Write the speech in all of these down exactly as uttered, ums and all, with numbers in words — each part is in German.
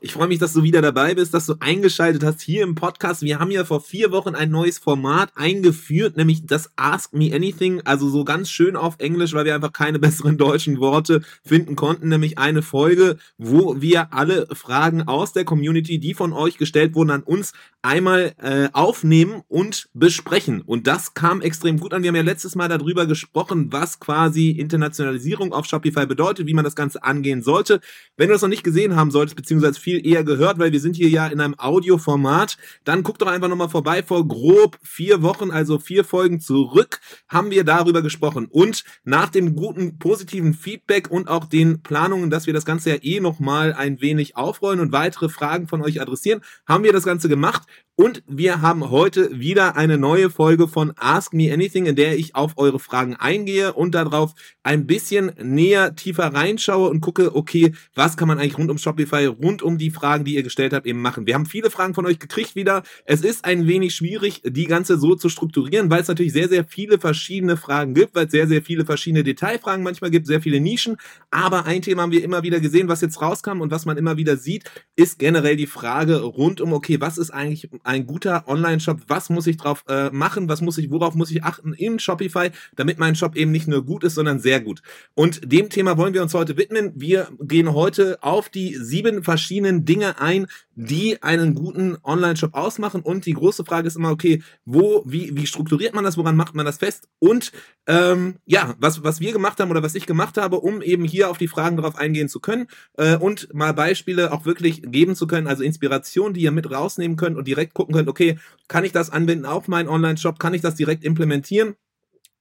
Ich freue mich, dass du wieder dabei bist, dass du eingeschaltet hast hier im Podcast. Wir haben ja vor vier Wochen ein neues Format eingeführt, nämlich das Ask Me Anything, also so ganz schön auf Englisch, weil wir einfach keine besseren deutschen Worte finden konnten, nämlich eine Folge, wo wir alle Fragen aus der Community, die von euch gestellt wurden, an uns einmal äh, aufnehmen und besprechen. Und das kam extrem gut an. Wir haben ja letztes Mal darüber gesprochen, was quasi Internationalisierung auf Shopify bedeutet, wie man das Ganze angehen sollte. Wenn du das noch nicht gesehen haben solltest, beziehungsweise viel eher gehört, weil wir sind hier ja in einem Audioformat, dann guck doch einfach nochmal vorbei. Vor grob vier Wochen, also vier Folgen zurück, haben wir darüber gesprochen. Und nach dem guten, positiven Feedback und auch den Planungen, dass wir das Ganze ja eh nochmal ein wenig aufrollen und weitere Fragen von euch adressieren, haben wir das Ganze gemacht. Und wir haben heute wieder eine neue Folge von Ask Me Anything, in der ich auf eure Fragen eingehe und darauf ein bisschen näher, tiefer reinschaue und gucke, okay, was kann man eigentlich rund um Shopify, rund um die Fragen, die ihr gestellt habt, eben machen. Wir haben viele Fragen von euch gekriegt wieder. Es ist ein wenig schwierig, die ganze so zu strukturieren, weil es natürlich sehr, sehr viele verschiedene Fragen gibt, weil es sehr, sehr viele verschiedene Detailfragen manchmal gibt, sehr viele Nischen. Aber ein Thema haben wir immer wieder gesehen, was jetzt rauskam und was man immer wieder sieht, ist generell die Frage rund um, okay, was ist eigentlich ein guter Online-Shop, was muss ich drauf äh, machen, was muss ich, worauf muss ich achten in Shopify, damit mein Shop eben nicht nur gut ist, sondern sehr gut. Und dem Thema wollen wir uns heute widmen. Wir gehen heute auf die sieben verschiedenen Dinge ein, die einen guten Online-Shop ausmachen, und die große Frage ist immer, okay, wo, wie, wie strukturiert man das, woran macht man das fest, und ähm, ja, was, was wir gemacht haben oder was ich gemacht habe, um eben hier auf die Fragen drauf eingehen zu können äh, und mal Beispiele auch wirklich geben zu können, also Inspiration, die ihr mit rausnehmen könnt und direkt gucken könnt, okay, kann ich das anwenden auf meinen Online-Shop, kann ich das direkt implementieren?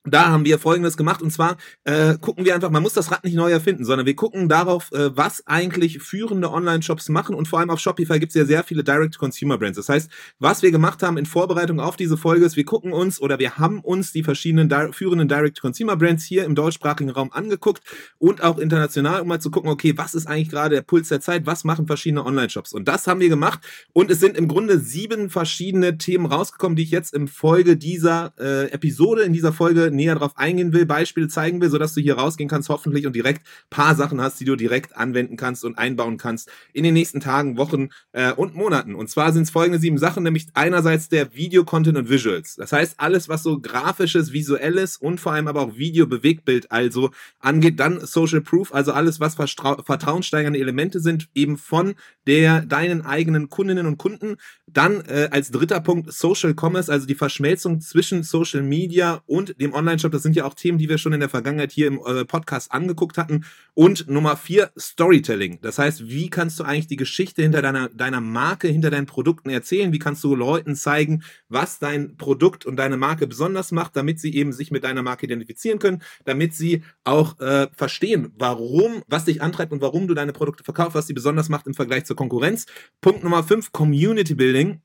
Da haben wir Folgendes gemacht, und zwar äh, gucken wir einfach, man muss das Rad nicht neu erfinden, sondern wir gucken darauf, äh, was eigentlich führende Online-Shops machen, und vor allem auf Shopify gibt es ja sehr viele Direct-to-Consumer-Brands. Das heißt, was wir gemacht haben in Vorbereitung auf diese Folge ist, wir gucken uns oder wir haben uns die verschiedenen di- führenden Direct-to-Consumer-Brands hier im deutschsprachigen Raum angeguckt und auch international, um mal zu gucken, okay, was ist eigentlich gerade der Puls der Zeit, was machen verschiedene Online-Shops, und das haben wir gemacht, und es sind im Grunde sieben verschiedene Themen rausgekommen, die ich jetzt im Folge dieser äh, Episode, in dieser Folge näher drauf eingehen will, Beispiele zeigen will, sodass du hier rausgehen kannst, hoffentlich, und direkt ein paar Sachen hast, die du direkt anwenden kannst und einbauen kannst in den nächsten Tagen, Wochen äh, und Monaten. Und zwar sind es folgende sieben Sachen, nämlich einerseits der Video-Content und Visuals. Das heißt, alles, was so grafisches, visuelles und vor allem aber auch Video-Bewegtbild also angeht. Dann Social Proof, also alles, was verstra- vertrauenssteigernde Elemente sind, eben von der deinen eigenen Kundinnen und Kunden. Dann äh, als dritter Punkt Social Commerce, also die Verschmelzung zwischen Social Media und dem Online Online-Shop, das sind ja auch Themen, die wir schon in der Vergangenheit hier im Podcast angeguckt hatten. Und Nummer vier, Storytelling. Das heißt, wie kannst du eigentlich die Geschichte hinter deiner, deiner Marke, hinter deinen Produkten erzählen? Wie kannst du Leuten zeigen, was dein Produkt und deine Marke besonders macht, damit sie eben sich mit deiner Marke identifizieren können, damit sie auch äh, verstehen, warum, was dich antreibt und warum du deine Produkte verkaufst, was sie besonders macht im Vergleich zur Konkurrenz. Punkt Nummer fünf, Community Building.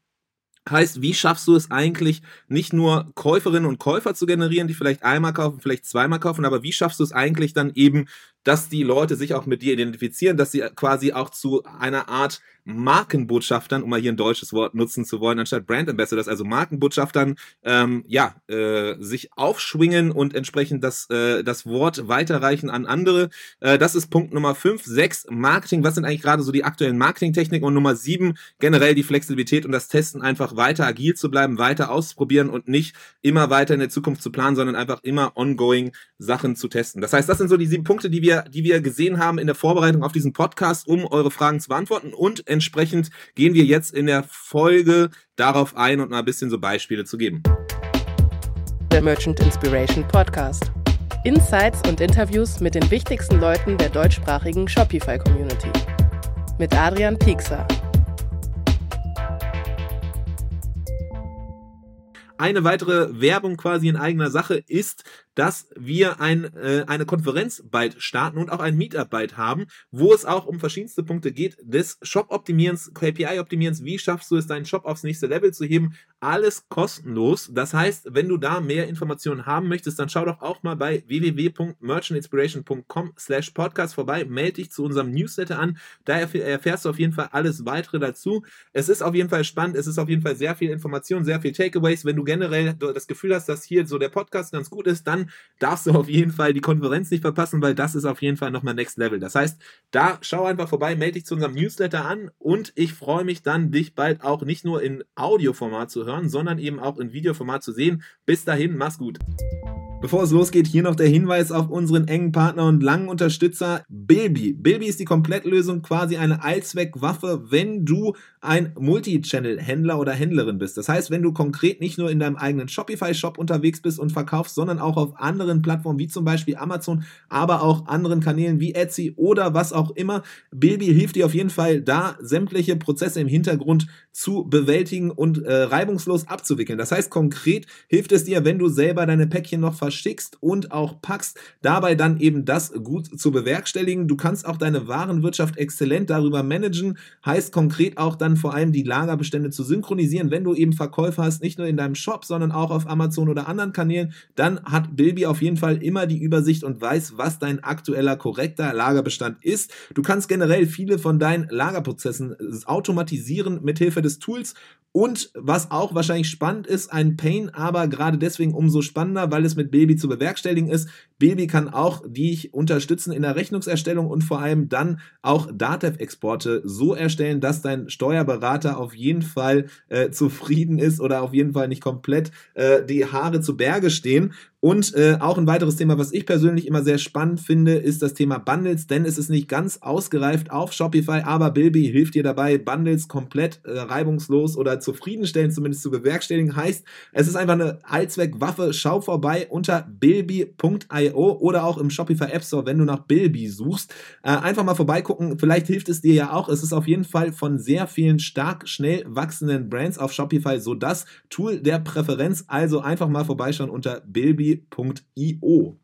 Heißt, wie schaffst du es eigentlich, nicht nur Käuferinnen und Käufer zu generieren, die vielleicht einmal kaufen, vielleicht zweimal kaufen, aber wie schaffst du es eigentlich dann eben, dass die Leute sich auch mit dir identifizieren, dass sie quasi auch zu einer Art Markenbotschaftern, um mal hier ein deutsches Wort nutzen zu wollen, anstatt Brand Ambassadors, also Markenbotschaftern, ähm, ja, äh, sich aufschwingen und entsprechend das, äh, das Wort weiterreichen an andere. Äh, das ist Punkt Nummer fünf. sechs, Marketing. Was sind eigentlich gerade so die aktuellen Marketingtechniken? Und Nummer sieben, generell die Flexibilität und das Testen, einfach weiter agil zu bleiben, weiter auszuprobieren und nicht immer weiter in der Zukunft zu planen, sondern einfach immer ongoing Sachen zu testen. Das heißt, das sind so die sieben Punkte, die wir die wir gesehen haben in der Vorbereitung auf diesen Podcast, um eure Fragen zu beantworten, und entsprechend gehen wir jetzt in der Folge darauf ein und mal ein bisschen so Beispiele zu geben. Der Merchant Inspiration Podcast. Insights und Interviews mit den wichtigsten Leuten der deutschsprachigen Shopify-Community. Mit Adrian Piekser. Eine weitere Werbung quasi in eigener Sache ist, dass wir ein, äh, eine Konferenz bald starten und auch ein Meetup bald haben, wo es auch um verschiedenste Punkte geht, des Shop-Optimierens, K P I-Optimierens, wie schaffst du es, deinen Shop aufs nächste Level zu heben, alles kostenlos. Das heißt, wenn du da mehr Informationen haben möchtest, dann schau doch auch mal bei w w w Punkt merchantinspiration Punkt com Slash Podcast vorbei, melde dich zu unserem Newsletter an, da erfährst du auf jeden Fall alles weitere dazu. Es ist auf jeden Fall spannend, es ist auf jeden Fall sehr viel Information, sehr viel Takeaways. Wenn du generell das Gefühl hast, dass hier so der Podcast ganz gut ist, dann Barn darfst du auf jeden Fall die Konferenz nicht verpassen, weil das ist auf jeden Fall nochmal Next Level. Das heißt, da schau einfach vorbei, melde dich zu unserem Newsletter an und ich freue mich dann, dich bald auch nicht nur in Audioformat zu hören, sondern eben auch in Videoformat zu sehen. Bis dahin, mach's gut. Bevor es losgeht, hier noch der Hinweis auf unseren engen Partner und langen Unterstützer Billbee. Billbee ist die Komplettlösung, quasi eine Allzweckwaffe, wenn du ein Multi-Channel-Händler oder Händlerin bist. Das heißt, wenn du konkret nicht nur in deinem eigenen Shopify-Shop unterwegs bist und verkaufst, sondern auch auf anderen Plattformen wie zum Beispiel Amazon, aber auch anderen Kanälen wie Etsy oder was auch immer. Billbee hilft dir auf jeden Fall, da sämtliche Prozesse im Hintergrund zu bewältigen und äh, reibungslos abzuwickeln. Das heißt, konkret hilft es dir, wenn du selber deine Päckchen noch verkaufst, schickst und auch packst, dabei dann eben das gut zu bewerkstelligen. Du kannst auch deine Warenwirtschaft exzellent darüber managen, heißt konkret auch dann vor allem die Lagerbestände zu synchronisieren. Wenn du eben Verkäufe hast, nicht nur in deinem Shop, sondern auch auf Amazon oder anderen Kanälen, dann hat Billbee auf jeden Fall immer die Übersicht und weiß, was dein aktueller, korrekter Lagerbestand ist. Du kannst generell viele von deinen Lagerprozessen automatisieren mithilfe des Tools. Und was auch wahrscheinlich spannend ist, ein Pain, aber gerade deswegen umso spannender, weil es mit Billbee zu bewerkstelligen ist. Billbee kann auch dich unterstützen in der Rechnungserstellung und vor allem dann auch Datev-Exporte so erstellen, dass dein Steuerberater auf jeden Fall äh, zufrieden ist oder auf jeden Fall nicht komplett äh, die Haare zu Berge stehen. Und äh, auch ein weiteres Thema, was ich persönlich immer sehr spannend finde, ist das Thema Bundles, denn es ist nicht ganz ausgereift auf Shopify, aber Billbee hilft dir dabei, Bundles komplett äh, reibungslos oder zufriedenstellend zumindest zu bewerkstelligen. Heißt, es ist einfach eine Allzweckwaffe. Schau vorbei unter Billbee Punkt io oder auch im Shopify App Store, wenn du nach Billbee suchst. Äh, einfach mal vorbeigucken, vielleicht hilft es dir ja auch. Es ist auf jeden Fall von sehr vielen stark schnell wachsenden Brands auf Shopify so das Tool der Präferenz. Also einfach mal vorbeischauen unter Billbee Punkt io.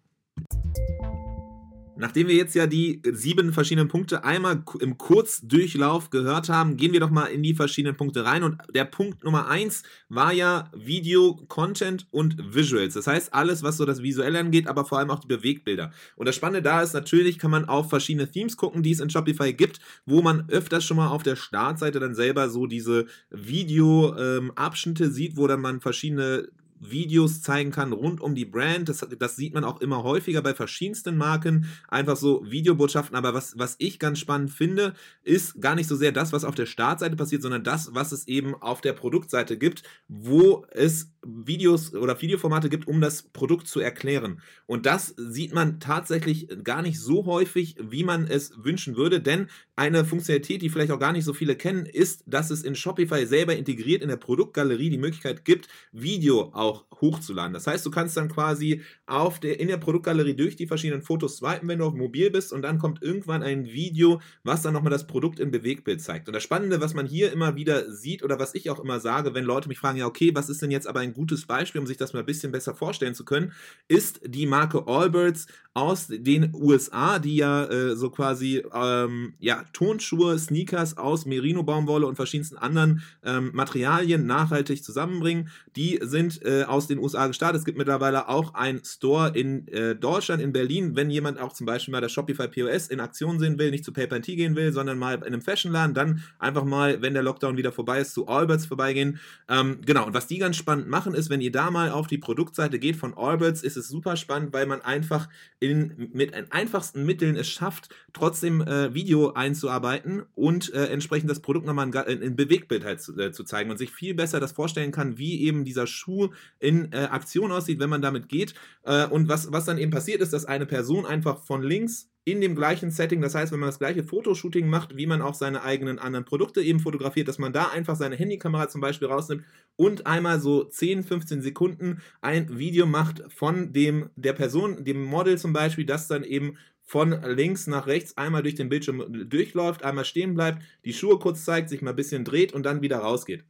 Nachdem wir jetzt ja die sieben verschiedenen Punkte einmal im Kurzdurchlauf gehört haben, gehen wir doch mal in die verschiedenen Punkte rein. Und der Punkt Nummer eins war ja Video, Content und Visuals. Das heißt, alles, was so das Visuelle angeht, aber vor allem auch die Bewegtbilder. Und das Spannende da ist, natürlich kann man auf verschiedene Themes gucken, die es in Shopify gibt, wo man öfters schon mal auf der Startseite dann selber so diese Video-Abschnitte ähm, sieht, wo dann man verschiedene Videos zeigen kann rund um die Brand. Das, das sieht man auch immer häufiger bei verschiedensten Marken. Einfach so Videobotschaften. Aber was, was ich ganz spannend finde, ist gar nicht so sehr das, was auf der Startseite passiert, sondern das, was es eben auf der Produktseite gibt, wo es Videos oder Videoformate gibt, um das Produkt zu erklären. Und das sieht man tatsächlich gar nicht so häufig, wie man es wünschen würde, denn eine Funktionalität, die vielleicht auch gar nicht so viele kennen, ist, dass es in Shopify selber integriert in der Produktgalerie die Möglichkeit gibt, Video auch hochzuladen. Das heißt, du kannst dann quasi auf der, in der Produktgalerie durch die verschiedenen Fotos swipen, wenn du auf mobil bist, und dann kommt irgendwann ein Video, was dann nochmal das Produkt im Bewegtbild zeigt. Und das Spannende, was man hier immer wieder sieht oder was ich auch immer sage, wenn Leute mich fragen, ja okay, was ist denn jetzt aber ein gutes Beispiel, um sich das mal ein bisschen besser vorstellen zu können, ist die Marke Allbirds aus den U S A, die ja äh, so quasi ähm, ja, Tonschuhe, Sneakers aus Merino-Baumwolle und verschiedensten anderen ähm, Materialien nachhaltig zusammenbringen. Die sind äh, aus den U S A gestartet. Es gibt mittlerweile auch einen Store in äh, Deutschland, in Berlin. Wenn jemand auch zum Beispiel mal das Shopify P O S in Aktion sehen will, nicht zu Paper and Tea gehen will, sondern mal in einem Fashionladen, dann einfach mal, wenn der Lockdown wieder vorbei ist, zu Allbirds vorbeigehen. Ähm, genau, und was die ganz spannend machen, ist, wenn ihr da mal auf die Produktseite geht von Allbirds, ist es super spannend, weil man einfach in, mit den einfachsten Mitteln es schafft, trotzdem äh, Video einzuarbeiten und äh, entsprechend das Produkt nochmal in, in Bewegtbild halt zu, äh, zu zeigen und sich viel besser das vorstellen kann, wie eben dieser Schuh in äh, Aktion aussieht, wenn man damit geht. Äh, und was, was dann eben passiert ist, dass eine Person einfach von links in dem gleichen Setting, das heißt, wenn man das gleiche Fotoshooting macht, wie man auch seine eigenen anderen Produkte eben fotografiert, dass man da einfach seine Handykamera zum Beispiel rausnimmt und einmal so zehn, fünfzehn Sekunden ein Video macht von dem der Person, dem Model zum Beispiel, das dann eben von links nach rechts einmal durch den Bildschirm durchläuft, einmal stehen bleibt, die Schuhe kurz zeigt, sich mal ein bisschen dreht und dann wieder rausgeht.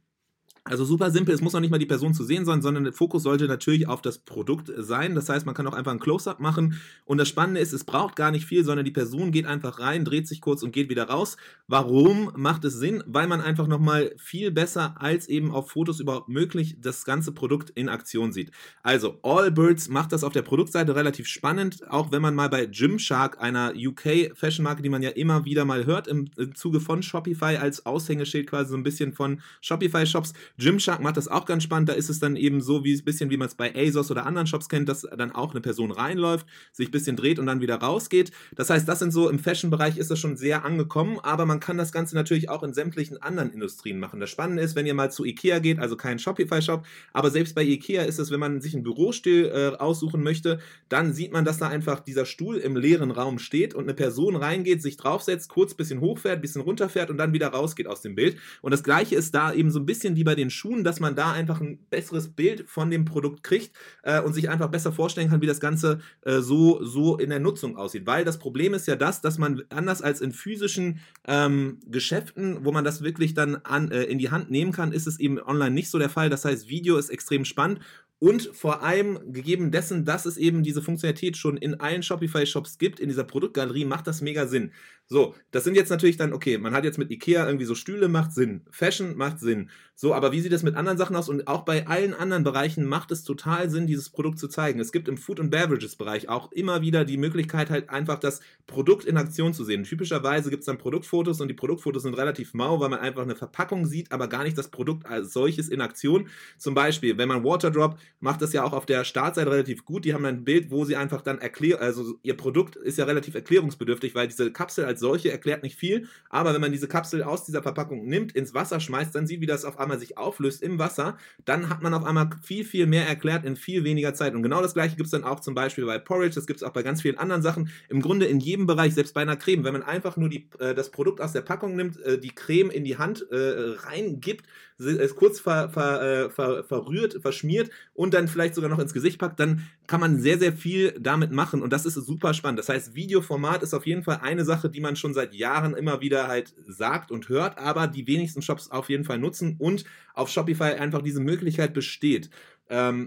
Also super simpel, es muss noch nicht mal die Person zu sehen sein, sondern der Fokus sollte natürlich auf das Produkt sein. Das heißt, man kann auch einfach ein Close-Up machen. Und das Spannende ist, es braucht gar nicht viel, sondern die Person geht einfach rein, dreht sich kurz und geht wieder raus. Warum macht es Sinn? Weil man einfach nochmal viel besser als eben auf Fotos überhaupt möglich das ganze Produkt in Aktion sieht. Also Allbirds macht das auf der Produktseite relativ spannend, auch wenn man mal bei Gymshark, einer U K-Fashion-Marke, die man ja immer wieder mal hört im Zuge von Shopify als Aushängeschild quasi so ein bisschen von Shopify-Shops, Gymshark macht das auch ganz spannend. Da ist es dann eben so, wie ein bisschen wie man es bei ASOS oder anderen Shops kennt, dass dann auch eine Person reinläuft, sich ein bisschen dreht und dann wieder rausgeht. Das heißt, das sind so, im Fashion-Bereich ist das schon sehr angekommen, aber man kann das Ganze natürlich auch in sämtlichen anderen Industrien machen. Das Spannende ist, wenn ihr mal zu IKEA geht, also kein Shopify-Shop, aber selbst bei IKEA ist es, wenn man sich einen Bürostuhl äh, aussuchen möchte, dann sieht man, dass da einfach dieser Stuhl im leeren Raum steht und eine Person reingeht, sich draufsetzt, kurz ein bisschen hochfährt, ein bisschen runterfährt und dann wieder rausgeht aus dem Bild. Und das Gleiche ist da eben so ein bisschen wie bei den Schuhen, dass man da einfach ein besseres Bild von dem Produkt kriegt äh, und sich einfach besser vorstellen kann, wie das Ganze äh, so, so in der Nutzung aussieht. Weil das Problem ist ja das, dass man anders als in physischen ähm, Geschäften, wo man das wirklich dann an, äh, in die Hand nehmen kann, ist es eben online nicht so der Fall. Das heißt, Video ist extrem spannend. Und vor allem, gegeben dessen, dass es eben diese Funktionalität schon in allen Shopify-Shops gibt, in dieser Produktgalerie, macht das mega Sinn. So, das sind jetzt natürlich dann, okay, man hat jetzt mit IKEA irgendwie so Stühle, macht Sinn. Fashion macht Sinn. So, aber wie sieht das mit anderen Sachen aus? Und auch bei allen anderen Bereichen macht es total Sinn, dieses Produkt zu zeigen. Es gibt im Food- und Beverages-Bereich auch immer wieder die Möglichkeit, halt einfach das Produkt in Aktion zu sehen. Typischerweise gibt es dann Produktfotos und die Produktfotos sind relativ mau, weil man einfach eine Verpackung sieht, aber gar nicht das Produkt als solches in Aktion. Zum Beispiel, wenn man Waterdrop macht das ja auch auf der Startseite relativ gut. Die haben dann ein Bild, wo sie einfach dann erklären, also ihr Produkt ist ja relativ erklärungsbedürftig, weil diese Kapsel als solche erklärt nicht viel, aber wenn man diese Kapsel aus dieser Verpackung nimmt, ins Wasser schmeißt, dann sieht, wie das auf einmal sich auflöst im Wasser, dann hat man auf einmal viel, viel mehr erklärt in viel weniger Zeit. Und genau das Gleiche gibt es dann auch zum Beispiel bei Porridge, das gibt es auch bei ganz vielen anderen Sachen, im Grunde in jedem Bereich, selbst bei einer Creme, wenn man einfach nur die, äh, das Produkt aus der Packung nimmt, äh, die Creme in die Hand äh, reingibt, es kurz ver, ver, ver, verrührt, verschmiert und dann vielleicht sogar noch ins Gesicht packt, dann kann man sehr, sehr viel damit machen und das ist super spannend. Das heißt, Videoformat ist auf jeden Fall eine Sache, die man schon seit Jahren immer wieder halt sagt und hört, aber die wenigsten Shops auf jeden Fall nutzen und auf Shopify einfach diese Möglichkeit besteht.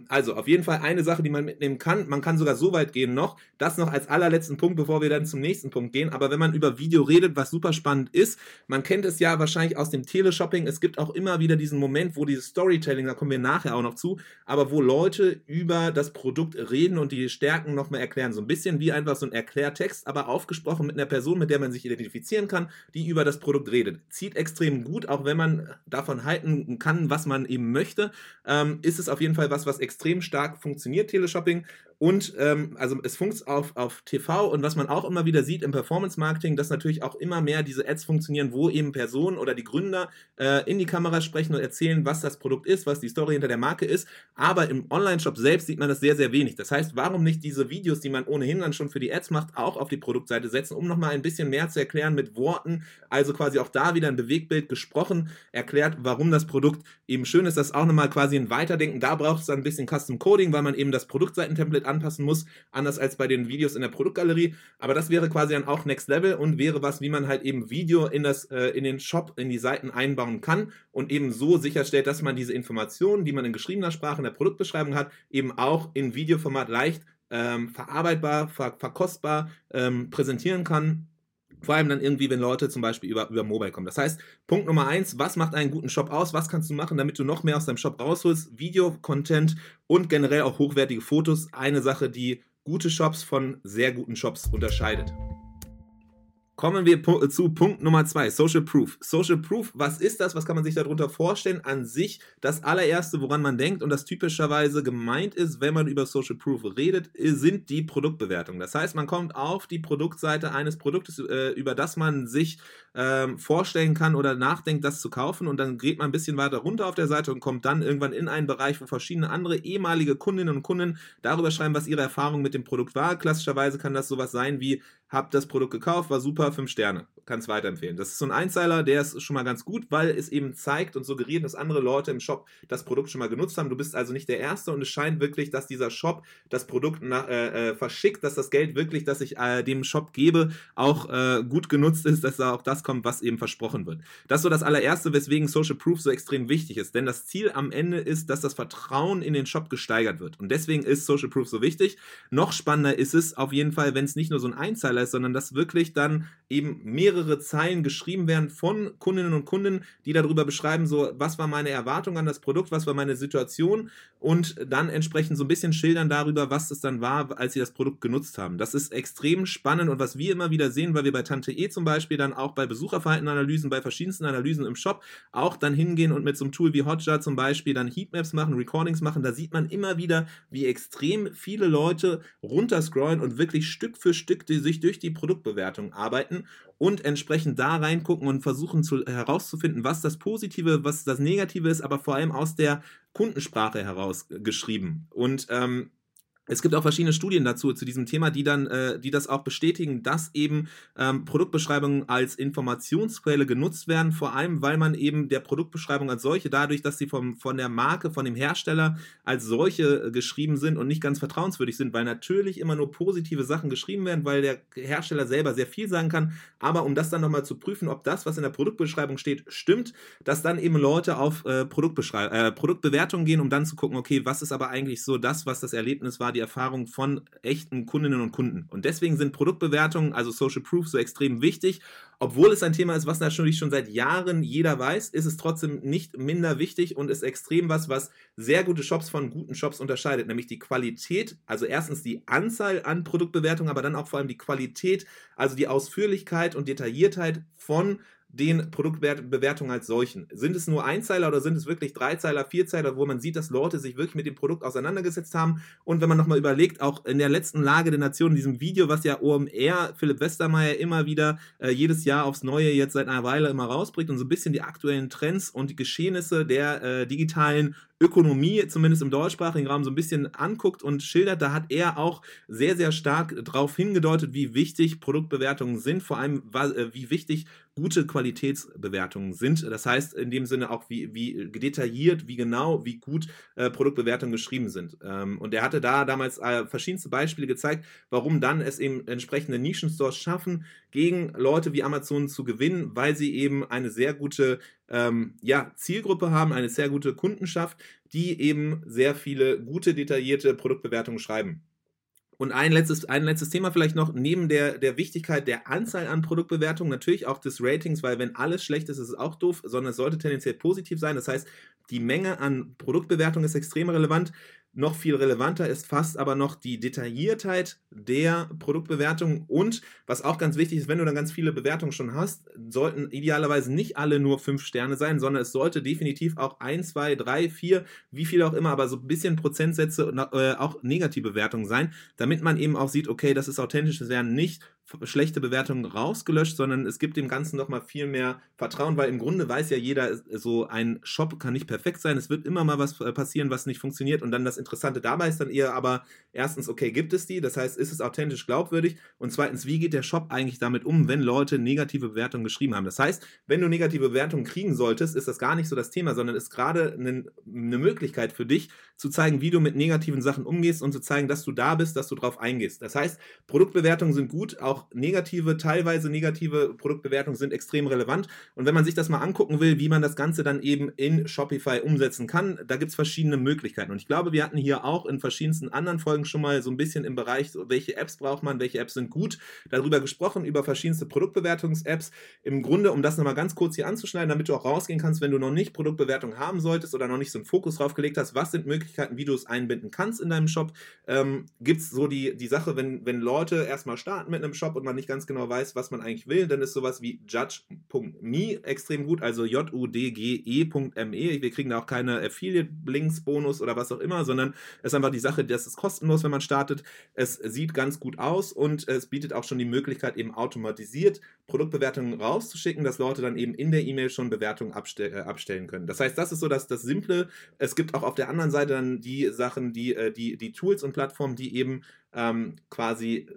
Also auf jeden Fall eine Sache, die man mitnehmen kann. Man kann sogar so weit gehen noch. Das noch als allerletzten Punkt, bevor wir dann zum nächsten Punkt gehen. Aber wenn man über Video redet, was super spannend ist, man kennt es ja wahrscheinlich aus dem Teleshopping. Es gibt auch immer wieder diesen Moment, wo dieses Storytelling, da kommen wir nachher auch noch zu, aber wo Leute über das Produkt reden und die Stärken nochmal erklären. So ein bisschen wie einfach so ein Erklärtext, aber aufgesprochen mit einer Person, mit der man sich identifizieren kann, die über das Produkt redet. Zieht extrem gut, auch wenn man davon halten kann, was man eben möchte, ist es auf jeden Fall was, was extrem stark funktioniert, Teleshopping. Und ähm, also es funkt auf, auf T V und was man auch immer wieder sieht im Performance-Marketing, dass natürlich auch immer mehr diese Ads funktionieren, wo eben Personen oder die Gründer äh, in die Kamera sprechen und erzählen, was das Produkt ist, was die Story hinter der Marke ist. Aber im Online-Shop selbst sieht man das sehr, sehr wenig. Das heißt, warum nicht diese Videos, die man ohnehin dann schon für die Ads macht, auch auf die Produktseite setzen, um nochmal ein bisschen mehr zu erklären mit Worten. Also quasi auch da wieder ein Bewegtbild gesprochen, erklärt, warum das Produkt eben schön ist. Das ist auch nochmal quasi ein Weiterdenken. Da braucht es dann ein bisschen Custom-Coding, weil man eben das Produktseitentemplate anpassen muss, anders als bei den Videos in der Produktgalerie, aber das wäre quasi dann auch Next Level und wäre was, wie man halt eben Video in, das, äh, in den Shop, in die Seiten einbauen kann und eben so sicherstellt, dass man diese Informationen, die man in geschriebener Sprache in der Produktbeschreibung hat, eben auch in Videoformat leicht ähm, verarbeitbar, ver- verkostbar ähm, präsentieren kann. Vor allem dann irgendwie, wenn Leute zum Beispiel über, über Mobile kommen. Das heißt, Punkt Nummer eins, was macht einen guten Shop aus? Was kannst du machen, damit du noch mehr aus deinem Shop rausholst? Video, Content und generell auch hochwertige Fotos. Eine Sache, die gute Shops von sehr guten Shops unterscheidet. Kommen wir zu Punkt Nummer zwei, Social Proof. Social Proof, was ist das? Was kann man sich darunter vorstellen? An sich das allererste, woran man denkt und das typischerweise gemeint ist, wenn man über Social Proof redet, sind die Produktbewertungen. Das heißt, man kommt auf die Produktseite eines Produktes, über das man sich vorstellen kann oder nachdenkt, das zu kaufen und dann geht man ein bisschen weiter runter auf der Seite und kommt dann irgendwann in einen Bereich, wo verschiedene andere ehemalige Kundinnen und Kunden darüber schreiben, was ihre Erfahrung mit dem Produkt war. Klassischerweise kann das sowas sein wie: Hab das Produkt gekauft, war super, fünf Sterne. Kann es weiterempfehlen. Das ist so ein Einzeiler, der ist schon mal ganz gut, weil es eben zeigt und suggeriert, dass andere Leute im Shop das Produkt schon mal genutzt haben. Du bist also nicht der Erste und es scheint wirklich, dass dieser Shop das Produkt nach, äh, verschickt, dass das Geld wirklich, das ich äh, dem Shop gebe, auch äh, gut genutzt ist, dass da auch das kommt, was eben versprochen wird. Das ist so das allererste, weswegen Social Proof so extrem wichtig ist. Denn das Ziel am Ende ist, dass das Vertrauen in den Shop gesteigert wird. Und deswegen ist Social Proof so wichtig. Noch spannender ist es auf jeden Fall, wenn es nicht nur so ein Einzeiler ist, sondern dass wirklich dann eben mehrere mehrere Zeilen geschrieben werden von Kundinnen und Kunden, die darüber beschreiben, so, was war meine Erwartung an das Produkt, was war meine Situation, und dann entsprechend so ein bisschen schildern darüber, was es dann war, als sie das Produkt genutzt haben. Das ist extrem spannend, und was wir immer wieder sehen, weil wir bei Tante E zum Beispiel dann auch bei Besucherverhaltenanalysen, bei verschiedensten Analysen im Shop auch dann hingehen und mit so einem Tool wie Hotjar zum Beispiel dann Heatmaps machen, Recordings machen, da sieht man immer wieder, wie extrem viele Leute runterscrollen und wirklich Stück für Stück die, sich durch die Produktbewertung arbeiten und entsprechend da reingucken und versuchen zu, herauszufinden, was das Positive, was das Negative ist, aber vor allem aus der Kundensprache herausgeschrieben. Und ähm, es gibt auch verschiedene Studien dazu, zu diesem Thema, die dann, äh, die das auch bestätigen, dass eben ähm, Produktbeschreibungen als Informationsquelle genutzt werden, vor allem, weil man eben der Produktbeschreibung als solche, dadurch, dass sie vom, von der Marke, von dem Hersteller als solche geschrieben sind und nicht ganz vertrauenswürdig sind, weil natürlich immer nur positive Sachen geschrieben werden, weil der Hersteller selber sehr viel sagen kann, aber um das dann nochmal zu prüfen, ob das, was in der Produktbeschreibung steht, stimmt, dass dann eben Leute auf äh, Produktbeschreib- äh, Produktbewertungen gehen, um dann zu gucken, okay, was ist aber eigentlich so das, was das Erlebnis war, die Erfahrung von echten Kundinnen und Kunden. Und deswegen sind Produktbewertungen, also Social Proof, so extrem wichtig. Obwohl es ein Thema ist, was natürlich schon seit Jahren jeder weiß, ist es trotzdem nicht minder wichtig und ist extrem was, was sehr gute Shops von guten Shops unterscheidet, nämlich die Qualität, also erstens die Anzahl an Produktbewertungen, aber dann auch vor allem die Qualität, also die Ausführlichkeit und Detailliertheit von den Produktbewertungen als solchen. Sind es nur Einzeiler oder sind es wirklich Dreizeiler, Vierzeiler, wo man sieht, dass Leute sich wirklich mit dem Produkt auseinandergesetzt haben? Und wenn man nochmal überlegt, auch in der letzten Lage der Nation, in diesem Video, was ja O M R, Philipp Westermeier immer wieder äh, jedes Jahr aufs Neue jetzt seit einer Weile immer rausbringt und so ein bisschen die aktuellen Trends und die Geschehnisse der äh, digitalen Ökonomie, zumindest im deutschsprachigen Raum, so ein bisschen anguckt und schildert, da hat er auch sehr, sehr stark darauf hingedeutet, wie wichtig Produktbewertungen sind, vor allem wie wichtig gute Qualitätsbewertungen sind. Das heißt in dem Sinne auch, wie, wie detailliert, wie genau, wie gut äh, Produktbewertungen geschrieben sind. Ähm, und er hatte da damals äh, verschiedenste Beispiele gezeigt, warum dann es eben entsprechende Nischenstores schaffen, gegen Leute wie Amazon zu gewinnen, weil sie eben eine sehr gute Ähm, ja, Zielgruppe haben, eine sehr gute Kundenschaft, die eben sehr viele gute, detaillierte Produktbewertungen schreiben. Und ein letztes, ein letztes Thema vielleicht noch, neben der, der Wichtigkeit der Anzahl an Produktbewertungen, natürlich auch des Ratings, weil wenn alles schlecht ist, ist es auch doof, sondern es sollte tendenziell positiv sein. Das heißt, die Menge an Produktbewertungen ist extrem relevant. Noch viel relevanter ist fast aber noch die Detailliertheit der Produktbewertung, und was auch ganz wichtig ist, wenn du dann ganz viele Bewertungen schon hast, sollten idealerweise nicht alle nur fünf Sterne sein, sondern es sollte definitiv auch eins, zwei, drei, vier, wie viele auch immer, aber so ein bisschen Prozentsätze und äh, auch negative Bewertungen sein, damit man eben auch sieht, okay, das ist authentisch, es werden nicht schlechte Bewertungen rausgelöscht, sondern es gibt dem Ganzen nochmal viel mehr Vertrauen, weil im Grunde weiß ja jeder, so ein Shop kann nicht perfekt sein, es wird immer mal was passieren, was nicht funktioniert, und dann das Interessante dabei ist dann eher aber erstens, okay, gibt es die, das heißt, ist es authentisch glaubwürdig, und zweitens, wie geht der Shop eigentlich damit um, wenn Leute negative Bewertungen geschrieben haben. Das heißt, wenn du negative Bewertungen kriegen solltest, ist das gar nicht so das Thema, sondern ist gerade eine, eine Möglichkeit für dich, zu zeigen, wie du mit negativen Sachen umgehst und zu zeigen, dass du da bist, dass du drauf eingehst. Das heißt, Produktbewertungen sind gut, auch negative, teilweise negative Produktbewertungen sind extrem relevant, und wenn man sich das mal angucken will, wie man das Ganze dann eben in Shopify umsetzen kann, da gibt es verschiedene Möglichkeiten, und ich glaube, wir hatten hier auch in verschiedensten anderen Folgen schon mal so ein bisschen im Bereich, welche Apps braucht man, welche Apps sind gut, darüber gesprochen, über verschiedenste Produktbewertungs-Apps. Im Grunde, um das nochmal ganz kurz hier anzuschneiden, damit du auch rausgehen kannst, wenn du noch nicht Produktbewertung haben solltest oder noch nicht so einen Fokus drauf gelegt hast, was sind Möglichkeiten, wie du es einbinden kannst in deinem Shop. Ähm, gibt es so die, die Sache, wenn, wenn Leute erstmal starten mit einem Shop und man nicht ganz genau weiß, was man eigentlich will, dann ist sowas wie judge Punkt me extrem gut, also J U D G E Punkt M E. Wir kriegen da auch keine Affiliate-Links-Bonus oder was auch immer, sondern es ist einfach die Sache, das ist kostenlos, wenn man startet. Es sieht ganz gut aus und es bietet auch schon die Möglichkeit, eben automatisiert Produktbewertungen rauszuschicken, dass Leute dann eben in der E-Mail schon Bewertungen abstell- äh, abstellen können. Das heißt, das ist so das, das Simple. Es gibt auch auf der anderen Seite dann die Sachen, die, die, die Tools und Plattformen, die eben ähm, quasi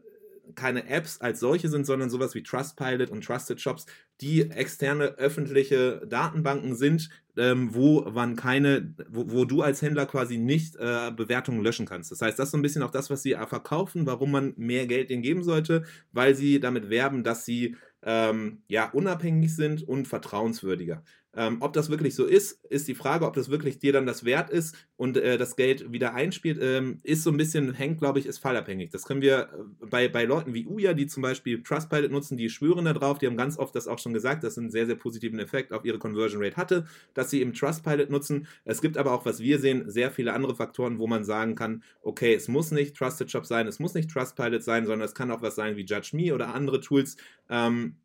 keine Apps als solche sind, sondern sowas wie Trustpilot und Trusted Shops, die externe öffentliche Datenbanken sind, ähm, wo man keine, wo, wo du als Händler quasi nicht äh, Bewertungen löschen kannst. Das heißt, das ist so ein bisschen auch das, was sie verkaufen, warum man mehr Geld denen geben sollte, weil sie damit werben, dass sie ähm, ja, unabhängig sind und vertrauenswürdiger. Ähm, ob das wirklich so ist, ist die Frage, ob das wirklich dir dann das wert ist und äh, das Geld wieder einspielt, ähm, ist so ein bisschen, hängt, glaube ich, ist fallabhängig. Das können wir bei, bei Leuten wie Uya, die zum Beispiel Trustpilot nutzen, die schwören da drauf, die haben ganz oft das auch schon gesagt, dass einen sehr, sehr positiven Effekt auf ihre Conversion Rate hatte, dass sie eben Trustpilot nutzen. Es gibt aber auch, was wir sehen, sehr viele andere Faktoren, wo man sagen kann, okay, es muss nicht Trusted Shop sein, es muss nicht Trustpilot sein, sondern es kann auch was sein wie judge dot me oder andere Tools, ähm,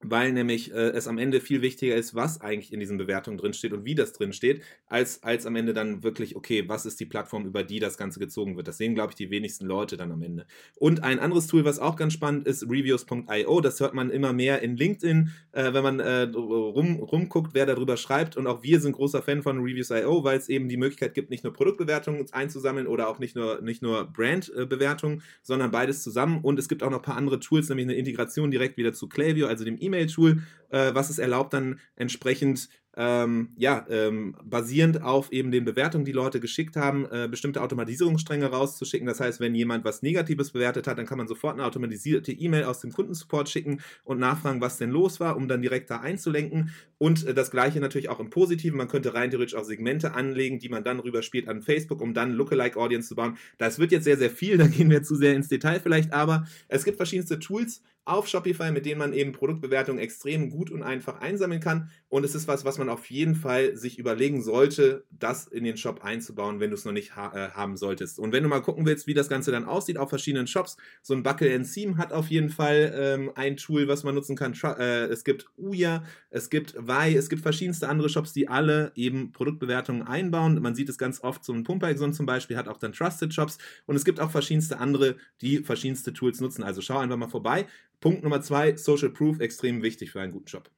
weil nämlich äh, es am Ende viel wichtiger ist, was eigentlich in diesen Bewertungen drinsteht und wie das drinsteht, als, als am Ende dann wirklich, okay, was ist die Plattform, über die das Ganze gezogen wird. Das sehen, glaube ich, die wenigsten Leute dann am Ende. Und ein anderes Tool, was auch ganz spannend ist, Reviews dot io, das hört man immer mehr in LinkedIn, äh, wenn man äh, rum, rumguckt, wer darüber schreibt, und auch wir sind großer Fan von Reviews dot io, weil es eben die Möglichkeit gibt, nicht nur Produktbewertungen einzusammeln oder auch nicht nur, nicht nur Brandbewertungen, sondern beides zusammen, und es gibt auch noch ein paar andere Tools, nämlich eine Integration direkt wieder zu Klaviyo, also dem E-Mail-Tool, äh, was es erlaubt, dann entsprechend ähm, ja, ähm, basierend auf eben den Bewertungen, die Leute geschickt haben, äh, bestimmte Automatisierungsstränge rauszuschicken. Das heißt, wenn jemand was Negatives bewertet hat, dann kann man sofort eine automatisierte E-Mail aus dem Kundensupport schicken und nachfragen, was denn los war, um dann direkt da einzulenken. Und äh, das Gleiche natürlich auch im Positiven. Man könnte rein theoretisch auch Segmente anlegen, die man dann rüberspielt an Facebook, um dann Lookalike-Audience zu bauen. Das wird jetzt sehr, sehr viel, da gehen wir zu sehr ins Detail vielleicht, aber es gibt verschiedenste Tools auf Shopify, mit denen man eben Produktbewertungen extrem gut und einfach einsammeln kann, und es ist was, was man auf jeden Fall sich überlegen sollte, das in den Shop einzubauen, wenn du es noch nicht ha- äh, haben solltest. Und wenn du mal gucken willst, wie das Ganze dann aussieht auf verschiedenen Shops, so ein Buckle and Seam hat auf jeden Fall ähm, ein Tool, was man nutzen kann. Tr- äh, es gibt Uya, es gibt Vai, es gibt verschiedenste andere Shops, die alle eben Produktbewertungen einbauen. Man sieht es ganz oft, so ein Pumperexon zum Beispiel hat auch dann Trusted Shops, und es gibt auch verschiedenste andere, die verschiedenste Tools nutzen. Also schau einfach mal vorbei. Punkt Nummer zwei, Social Proof, extrem wichtig für einen guten Job.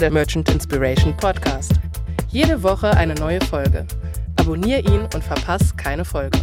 Der Merchant Inspiration Podcast. Jede Woche eine neue Folge. Abonnier ihn und verpass keine Folge.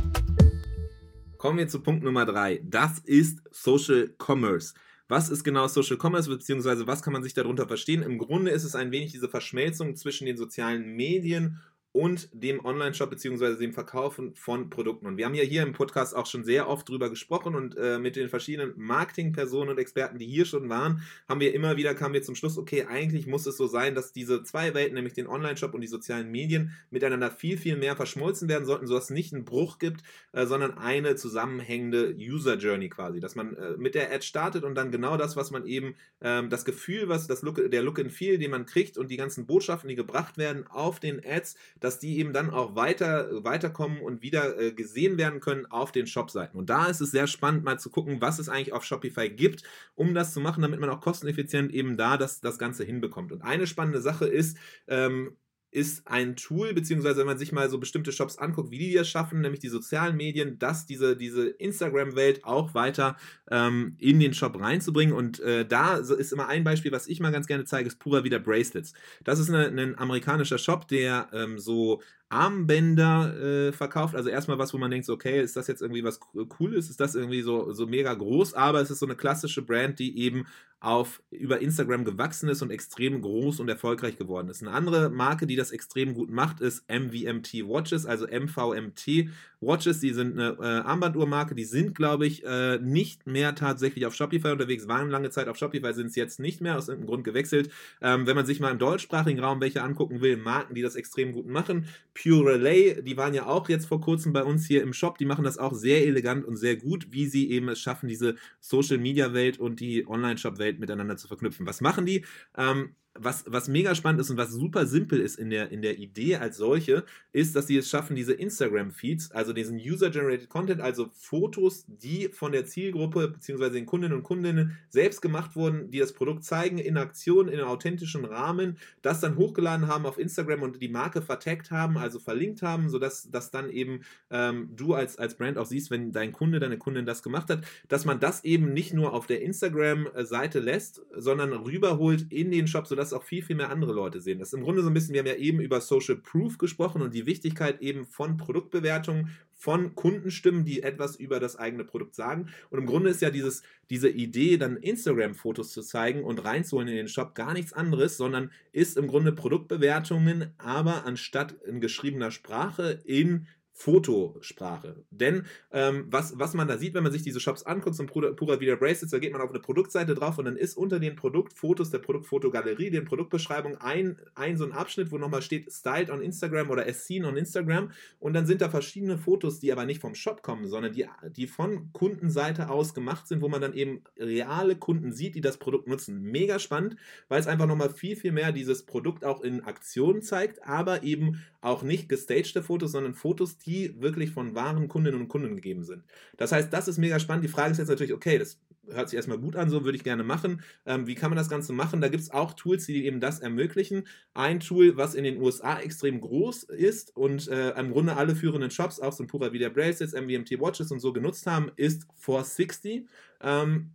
Kommen wir zu Punkt Nummer drei. Das ist Social Commerce. Was ist genau Social Commerce, beziehungsweise was kann man sich darunter verstehen? Im Grunde ist es ein wenig diese Verschmelzung zwischen den sozialen Medien und dem Online-Shop bzw. dem Verkaufen von Produkten. Und wir haben ja hier im Podcast auch schon sehr oft drüber gesprochen, und äh, mit den verschiedenen Marketingpersonen und Experten, die hier schon waren, haben wir immer wieder, kamen wir zum Schluss, okay, eigentlich muss es so sein, dass diese zwei Welten, nämlich den Online-Shop und die sozialen Medien, miteinander viel, viel mehr verschmolzen werden sollten, sodass es nicht einen Bruch gibt, äh, sondern eine zusammenhängende User-Journey quasi, dass man äh, mit der Ad startet und dann genau das, was man eben, äh, das Gefühl, was das Look, der Look and Feel, den man kriegt, und die ganzen Botschaften, die gebracht werden auf den Ads, dass die eben dann auch weiter, weiterkommen und wieder äh, gesehen werden können auf den Shop-Seiten. Und da ist es sehr spannend, mal zu gucken, was es eigentlich auf Shopify gibt, um das zu machen, damit man auch kosteneffizient eben da das, das Ganze hinbekommt. Und eine spannende Sache ist, ähm, ist ein Tool, beziehungsweise wenn man sich mal so bestimmte Shops anguckt, wie die das schaffen, nämlich die sozialen Medien, dass diese, diese Instagram-Welt auch weiter ähm, in den Shop reinzubringen. Und äh, da ist immer ein Beispiel, was ich mal ganz gerne zeige, ist Pura Vida Bracelets. Das ist eine, ein amerikanischer Shop, der ähm, so Armbänder äh, verkauft, also erstmal was, wo man denkt, so, okay, ist das jetzt irgendwie was Cooles, ist das irgendwie so, so mega groß, aber es ist so eine klassische Brand, die eben auf, über Instagram gewachsen ist und extrem groß und erfolgreich geworden ist. Eine andere Marke, die das extrem gut macht, ist M V M T Watches, also M V M T Watches, die sind eine äh, Armbanduhrmarke, die sind, glaube ich, äh, nicht mehr tatsächlich auf Shopify unterwegs, waren lange Zeit auf Shopify, sind es jetzt nicht mehr, aus irgendeinem Grund gewechselt. Ähm, wenn man sich mal im deutschsprachigen Raum welche angucken will, Marken, die das extrem gut machen, Pure Relay, die waren ja auch jetzt vor kurzem bei uns hier im Shop, die machen das auch sehr elegant und sehr gut, wie sie eben es schaffen, diese Social-Media-Welt und die Online-Shop-Welt miteinander zu verknüpfen. Was machen die? Ähm, was, was mega spannend ist und was super simpel ist in der, in der Idee als solche, ist, dass sie es schaffen, diese Instagram-Feeds, also diesen User-Generated Content, also Fotos, die von der Zielgruppe bzw. den Kundinnen und Kundinnen selbst gemacht wurden, die das Produkt zeigen, in Aktion, in einem authentischen Rahmen, das dann hochgeladen haben auf Instagram und die Marke vertaggt haben, also verlinkt haben, sodass dass dann eben ähm, du als, als Brand auch siehst, wenn dein Kunde, deine Kundin das gemacht hat, dass man das eben nicht nur auf der Instagram-Seite lässt, sondern rüberholt in den Shop, sodass dass auch viel, viel mehr andere Leute sehen. Das ist im Grunde so ein bisschen, wir haben ja eben über Social Proof gesprochen und die Wichtigkeit eben von Produktbewertungen, von Kundenstimmen, die etwas über das eigene Produkt sagen. Und im Grunde ist ja dieses, diese Idee, dann Instagram-Fotos zu zeigen und reinzuholen in den Shop, gar nichts anderes, sondern ist im Grunde Produktbewertungen, aber anstatt in geschriebener Sprache in Fotosprache. Denn ähm, was, was man da sieht, wenn man sich diese Shops anguckt, zum Pura Vida Bracelets, da geht man auf eine Produktseite drauf und dann ist unter den Produktfotos der Produktfotogalerie, den Produktbeschreibungen, ein, ein so ein Abschnitt, wo nochmal steht Styled on Instagram oder as seen on Instagram, und dann sind da verschiedene Fotos, die aber nicht vom Shop kommen, sondern die, die von Kundenseite aus gemacht sind, wo man dann eben reale Kunden sieht, die das Produkt nutzen. Mega spannend, weil es einfach nochmal viel, viel mehr dieses Produkt auch in Aktion zeigt, aber eben auch nicht gestagte Fotos, sondern Fotos, die wirklich von wahren Kundinnen und Kunden gegeben sind. Das heißt, das ist mega spannend. Die Frage ist jetzt natürlich, okay, das hört sich erstmal gut an, so würde ich gerne machen. Ähm, wie kann man das Ganze machen? Da gibt es auch Tools, die eben das ermöglichen. Ein Tool, was in den U S A extrem groß ist und äh, im Grunde alle führenden Shops, auch so Pura Vida Bracelets, M V M T Watches und so genutzt haben, ist Foursixty. Ähm,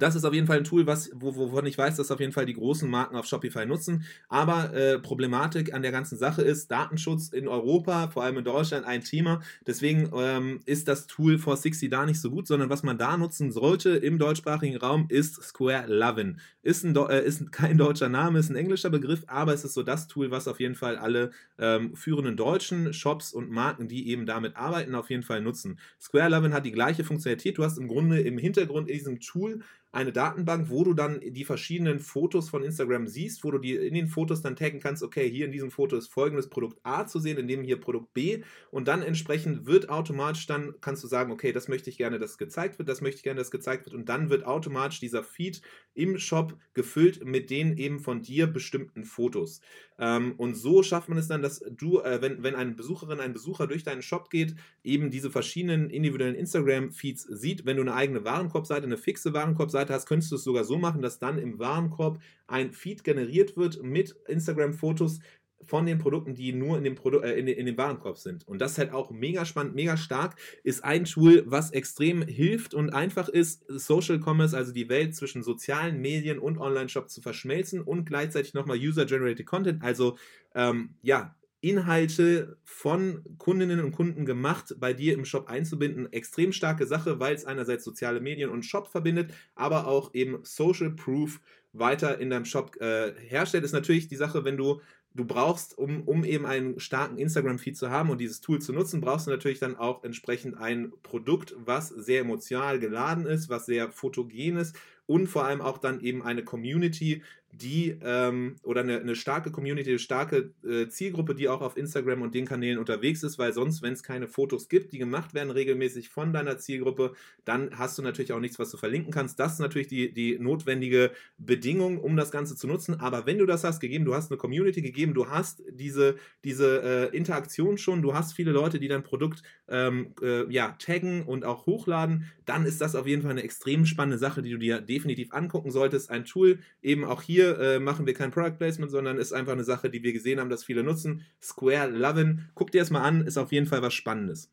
Das ist auf jeden Fall ein Tool, was, wo, wovon ich weiß, dass auf jeden Fall die großen Marken auf Shopify nutzen. Aber äh, Problematik an der ganzen Sache ist Datenschutz in Europa, vor allem in Deutschland, ein Thema. Deswegen ähm, ist das Tool Foursixty da nicht so gut, sondern was man da nutzen sollte im deutschsprachigen Raum ist Squarelovin. Ist, ein, äh, ist kein deutscher Name, ist ein englischer Begriff, aber es ist so das Tool, was auf jeden Fall alle ähm, führenden deutschen Shops und Marken, die eben damit arbeiten, auf jeden Fall nutzen. Squarelovin hat die gleiche Funktionalität. Du hast im Grunde im Hintergrund in diesem Tool eine Datenbank, wo du dann die verschiedenen Fotos von Instagram siehst, wo du die in den Fotos dann taggen kannst, okay, hier in diesem Foto ist folgendes Produkt A zu sehen, in dem hier Produkt B, und dann entsprechend wird automatisch dann, kannst du sagen, okay, das möchte ich gerne, dass gezeigt wird, das möchte ich gerne, dass gezeigt wird, und dann wird automatisch dieser Feed im Shop gefüllt mit den eben von dir bestimmten Fotos. Und so schafft man es dann, dass du, wenn, wenn eine Besucherin, ein Besucher durch deinen Shop geht, eben diese verschiedenen individuellen Instagram-Feeds sieht. Wenn du eine eigene Warenkorbseite, eine fixe Warenkorbseite hast, könntest du es sogar so machen, dass dann im Warenkorb ein Feed generiert wird mit Instagram-Fotos von den Produkten, die nur in dem, Produ- äh, in den, in dem Warenkorb sind. Und das ist halt auch mega spannend, mega stark, ist ein Tool, was extrem hilft und einfach ist, Social Commerce, also die Welt zwischen sozialen Medien und Online-Shop zu verschmelzen und gleichzeitig nochmal User-Generated Content, also ähm, ja, Inhalte von Kundinnen und Kunden gemacht, bei dir im Shop einzubinden. Extrem starke Sache, weil es einerseits soziale Medien und Shop verbindet, aber auch eben Social Proof weiter in deinem Shop äh, herstellt. Ist natürlich die Sache, wenn du du brauchst, um, um eben einen starken Instagram-Feed zu haben und dieses Tool zu nutzen, brauchst du natürlich dann auch entsprechend ein Produkt, was sehr emotional geladen ist, was sehr fotogen ist und vor allem auch dann eben eine Community, die ähm, oder eine, eine starke Community, eine starke äh, Zielgruppe, die auch auf Instagram und den Kanälen unterwegs ist, weil sonst, wenn es keine Fotos gibt, die gemacht werden regelmäßig von deiner Zielgruppe, dann hast du natürlich auch nichts, was du verlinken kannst. Das ist natürlich die, die notwendige Bedingung, um das Ganze zu nutzen, aber wenn du das hast, gegeben, du hast eine Community gegeben, du hast diese, diese äh, Interaktion schon, du hast viele Leute, die dein Produkt ähm, äh, ja, taggen und auch hochladen, dann ist das auf jeden Fall eine extrem spannende Sache, die du dir definitiv angucken solltest. Ein Tool, eben auch hier Hier äh, machen wir kein Product Placement, sondern ist einfach eine Sache, die wir gesehen haben, dass viele nutzen. Squarelovin. Guck dir das mal an, ist auf jeden Fall was Spannendes.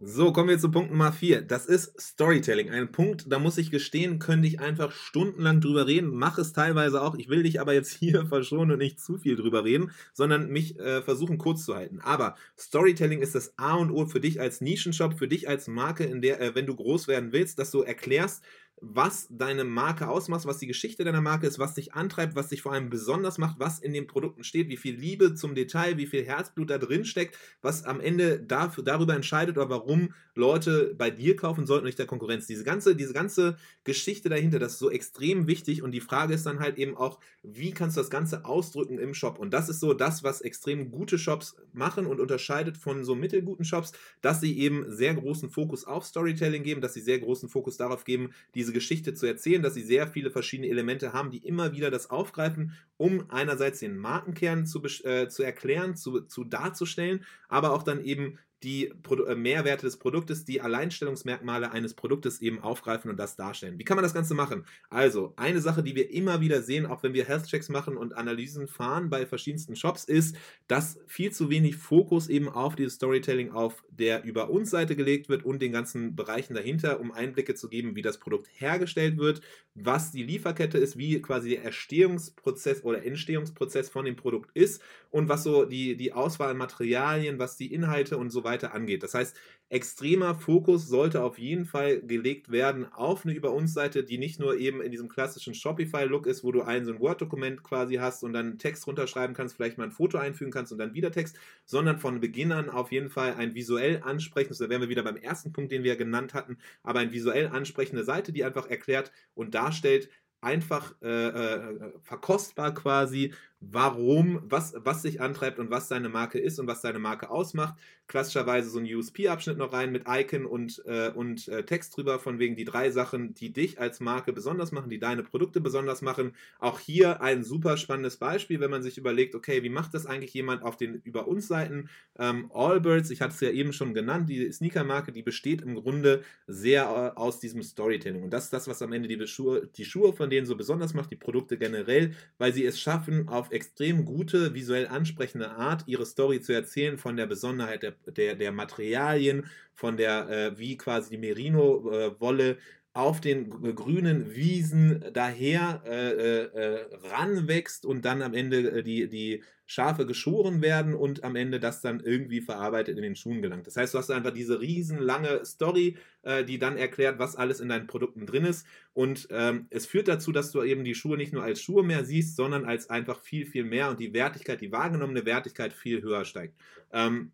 So, kommen wir zu Punkt Nummer vier. Das ist Storytelling. Ein Punkt, da muss ich gestehen, könnte ich einfach stundenlang drüber reden, mache es teilweise auch. Ich will dich aber jetzt hier verschonen und nicht zu viel drüber reden, sondern mich äh, versuchen kurz zu halten. Aber Storytelling ist das A und O für dich als Nischenshop, für dich als Marke, in der, äh, wenn du groß werden willst, dass du erklärst, was deine Marke ausmacht, was die Geschichte deiner Marke ist, was dich antreibt, was dich vor allem besonders macht, was in den Produkten steht, wie viel Liebe zum Detail, wie viel Herzblut da drin steckt, was am Ende dafür, darüber entscheidet oder warum Leute bei dir kaufen sollten und nicht der Konkurrenz. Diese ganze, diese ganze Geschichte dahinter, das ist so extrem wichtig, und die Frage ist dann halt eben auch, wie kannst du das Ganze ausdrücken im Shop, und das ist so das, was extrem gute Shops machen und unterscheidet von so mittelguten Shops, dass sie eben sehr großen Fokus auf Storytelling geben, dass sie sehr großen Fokus darauf geben, diese diese Geschichte zu erzählen, dass sie sehr viele verschiedene Elemente haben, die immer wieder das aufgreifen, um einerseits den Markenkern zu, äh, zu erklären, zu, zu darzustellen, aber auch dann eben die Pro- äh, Mehrwerte des Produktes, die Alleinstellungsmerkmale eines Produktes eben aufgreifen und das darstellen. Wie kann man das Ganze machen? Also, eine Sache, die wir immer wieder sehen, auch wenn wir Health-Checks machen und Analysen fahren bei verschiedensten Shops, ist, dass viel zu wenig Fokus eben auf dieses Storytelling auf der Über-uns-Seite gelegt wird und den ganzen Bereichen dahinter, um Einblicke zu geben, wie das Produkt hergestellt wird, was die Lieferkette ist, wie quasi der Erstehungsprozess oder Entstehungsprozess von dem Produkt ist und was so die, die Auswahl an Materialien, was die Inhalte und so weiter angeht. Das heißt, extremer Fokus sollte auf jeden Fall gelegt werden auf eine Über-uns-Seite, die nicht nur eben in diesem klassischen Shopify-Look ist, wo du ein so ein Word-Dokument quasi hast und dann Text runterschreiben kannst, vielleicht mal ein Foto einfügen kannst und dann wieder Text, sondern von Beginn an auf jeden Fall ein visuell ansprechendes, da wären wir wieder beim ersten Punkt, den wir genannt hatten, aber eine visuell ansprechende Seite, die einfach erklärt und darstellt, einfach äh, äh, verkostbar quasi, warum, was, was sich antreibt und was deine Marke ist und was deine Marke ausmacht. Klassischerweise so ein U S P-Abschnitt noch rein mit Icon und, äh, und äh, Text drüber, von wegen die drei Sachen, die dich als Marke besonders machen, die deine Produkte besonders machen. Auch hier ein super spannendes Beispiel, wenn man sich überlegt, okay, wie macht das eigentlich jemand auf den Über-uns-Seiten? Ähm, Allbirds, ich hatte es ja eben schon genannt, die Sneaker-Marke, die besteht im Grunde sehr äh, aus diesem Storytelling. Und das ist das, was am Ende die Schuhe, die Schuhe von denen so besonders macht, die Produkte generell, weil sie es schaffen, auf extrem gute, visuell ansprechende Art, ihre Story zu erzählen, von der Besonderheit der, der, der Materialien, von der, äh, wie quasi die Merino-Wolle äh, auf den g- grünen Wiesen daher äh, äh, ranwächst und dann am Ende äh, die, die Schafe geschoren werden und am Ende das dann irgendwie verarbeitet in den Schuhen gelangt. Das heißt, du hast einfach diese riesenlange Story, äh, die dann erklärt, was alles in deinen Produkten drin ist, und ähm, es führt dazu, dass du eben die Schuhe nicht nur als Schuhe mehr siehst, sondern als einfach viel, viel mehr, und die Wertigkeit, die wahrgenommene Wertigkeit viel höher steigt. Ähm,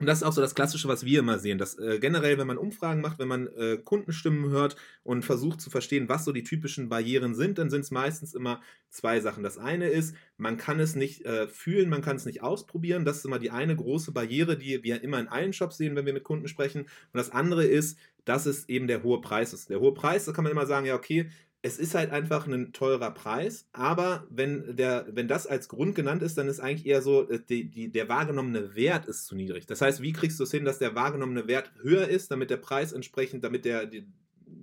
Und das ist auch so das Klassische, was wir immer sehen, dass äh, generell, wenn man Umfragen macht, wenn man äh, Kundenstimmen hört und versucht zu verstehen, was so die typischen Barrieren sind, dann sind es meistens immer zwei Sachen. Das eine ist, man kann es nicht äh, fühlen, man kann es nicht ausprobieren. Das ist immer die eine große Barriere, die wir immer in allen Shops sehen, wenn wir mit Kunden sprechen. Und das andere ist, dass es eben der hohe Preis ist. Der hohe Preis, da kann man immer sagen, ja okay, es ist halt einfach ein teurer Preis, aber wenn, der, wenn das als Grund genannt ist, dann ist eigentlich eher so, die, die, der wahrgenommene Wert ist zu niedrig. Das heißt, wie kriegst du es hin, dass der wahrgenommene Wert höher ist, damit der Preis entsprechend, damit der, die,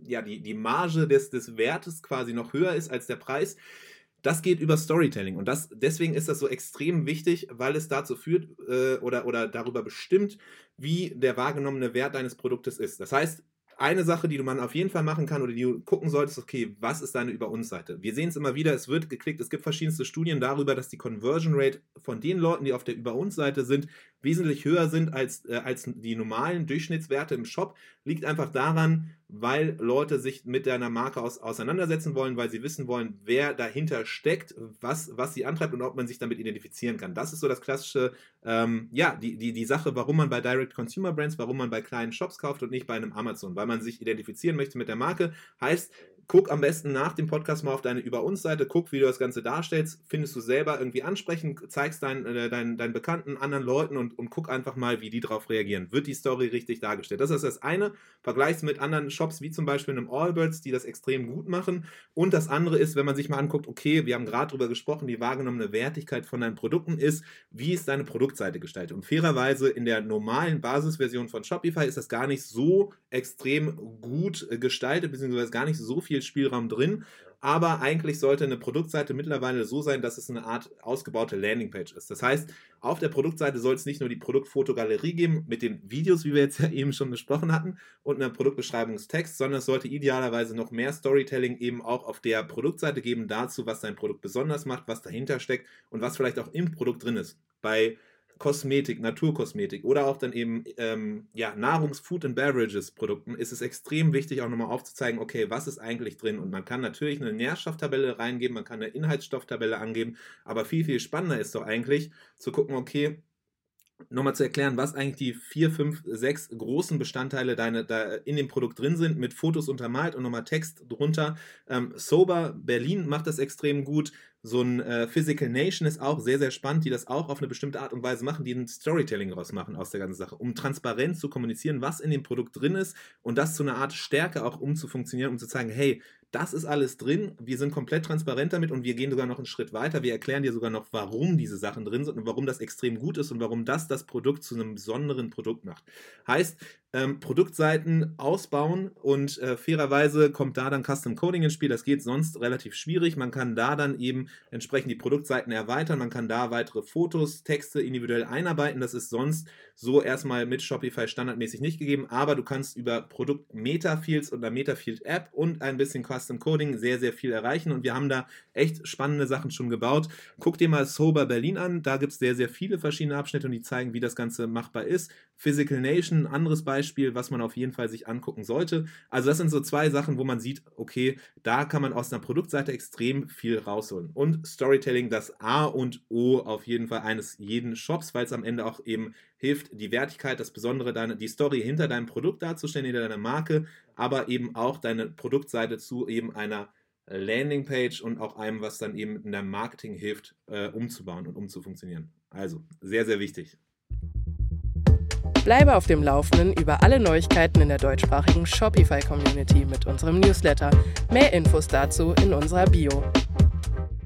ja, die, die Marge des, des Wertes quasi noch höher ist als der Preis? Das geht über Storytelling, und das, deswegen ist das so extrem wichtig, weil es dazu führt äh, oder, oder darüber bestimmt, wie der wahrgenommene Wert deines Produktes ist. Das heißt, eine Sache, die du man auf jeden Fall machen kann oder die du gucken solltest, okay, was ist deine Über-uns-Seite? Wir sehen es immer wieder, es wird geklickt, es gibt verschiedenste Studien darüber, dass die Conversion Rate von den Leuten, die auf der Über-uns-Seite sind, wesentlich höher sind als, äh, als die normalen Durchschnittswerte im Shop. Liegt einfach daran, weil Leute sich mit deiner Marke aus, auseinandersetzen wollen, weil sie wissen wollen, wer dahinter steckt, was, was sie antreibt und ob man sich damit identifizieren kann. Das ist so das klassische, ähm, ja, die, die, die Sache, warum man bei Direct-Consumer-Brands, warum man bei kleinen Shops kauft und nicht bei einem Amazon, weil man sich identifizieren möchte mit der Marke. Heißt, guck am besten nach dem Podcast mal auf deine Über-uns-Seite, guck, wie du das Ganze darstellst, findest du selber irgendwie ansprechend, zeigst deinen, äh, deinen, deinen Bekannten, anderen Leuten und, und guck einfach mal, wie die darauf reagieren. Wird die Story richtig dargestellt? Das ist das eine. Vergleich's mit anderen Shops, wie zum Beispiel einem Allbirds, die das extrem gut machen. Und das andere ist, wenn man sich mal anguckt, okay, wir haben gerade drüber gesprochen, die wahrgenommene Wertigkeit von deinen Produkten ist, wie ist deine Produktseite gestaltet? Und fairerweise in der normalen Basisversion von Shopify ist das gar nicht so extrem gut gestaltet, beziehungsweise gar nicht so viel Spielraum drin. Aber eigentlich sollte eine Produktseite mittlerweile so sein, dass es eine Art ausgebaute Landingpage ist. Das heißt, auf der Produktseite soll es nicht nur die Produktfotogalerie geben mit den Videos, wie wir jetzt ja eben schon besprochen hatten, und einem Produktbeschreibungstext, sondern es sollte idealerweise noch mehr Storytelling eben auch auf der Produktseite geben dazu, was dein Produkt besonders macht, was dahinter steckt und was vielleicht auch im Produkt drin ist. Bei Kosmetik, Naturkosmetik oder auch dann eben ähm, ja, Nahrungsfood and Beverages Produkten ist es extrem wichtig, auch nochmal aufzuzeigen, okay, was ist eigentlich drin, und man kann natürlich eine Nährstofftabelle reingeben, man kann eine Inhaltsstofftabelle angeben, aber viel, viel spannender ist doch eigentlich zu gucken, okay, nochmal zu erklären, was eigentlich die vier, fünf, sechs großen Bestandteile deine, da in dem Produkt drin sind, mit Fotos untermalt und nochmal Text drunter. Ähm, Sober Berlin macht das extrem gut. So ein äh, Physical Nation ist auch sehr, sehr spannend, die das auch auf eine bestimmte Art und Weise machen, die ein Storytelling rausmachen aus der ganzen Sache, um transparent zu kommunizieren, was in dem Produkt drin ist, und das zu einer Art Stärke auch um zu funktionieren, um zu zeigen, hey, das ist alles drin, wir sind komplett transparent damit und wir gehen sogar noch einen Schritt weiter, wir erklären dir sogar noch, warum diese Sachen drin sind und warum das extrem gut ist und warum das das Produkt zu einem besonderen Produkt macht. Heißt, ähm, Produktseiten ausbauen, und äh, fairerweise kommt da dann Custom Coding ins Spiel, das geht sonst relativ schwierig, man kann da dann eben entsprechend die Produktseiten erweitern, man kann da weitere Fotos, Texte individuell einarbeiten, das ist sonst so erstmal mit Shopify standardmäßig nicht gegeben, aber du kannst über Produkt Metafields und der Metafield App und ein bisschen Custom Custom Coding sehr, sehr viel erreichen und wir haben da echt spannende Sachen schon gebaut. Guck dir mal Sober Berlin an, da gibt es sehr, sehr viele verschiedene Abschnitte und die zeigen, wie das Ganze machbar ist. Physical Nation, ein anderes Beispiel, was man auf jeden Fall sich angucken sollte. Also das sind so zwei Sachen, wo man sieht, okay, da kann man aus einer Produktseite extrem viel rausholen. Und Storytelling, das A und O auf jeden Fall eines jeden Shops, weil es am Ende auch eben hilft, die Wertigkeit, das Besondere, deine, die Story hinter deinem Produkt darzustellen, hinter deiner Marke, aber eben auch deine Produktseite zu eben einer Landingpage und auch einem, was dann eben in deinem Marketing hilft, äh, umzubauen und umzufunktionieren. Also sehr, sehr wichtig. Bleibe auf dem Laufenden über alle Neuigkeiten in der deutschsprachigen Shopify-Community mit unserem Newsletter. Mehr Infos dazu in unserer Bio.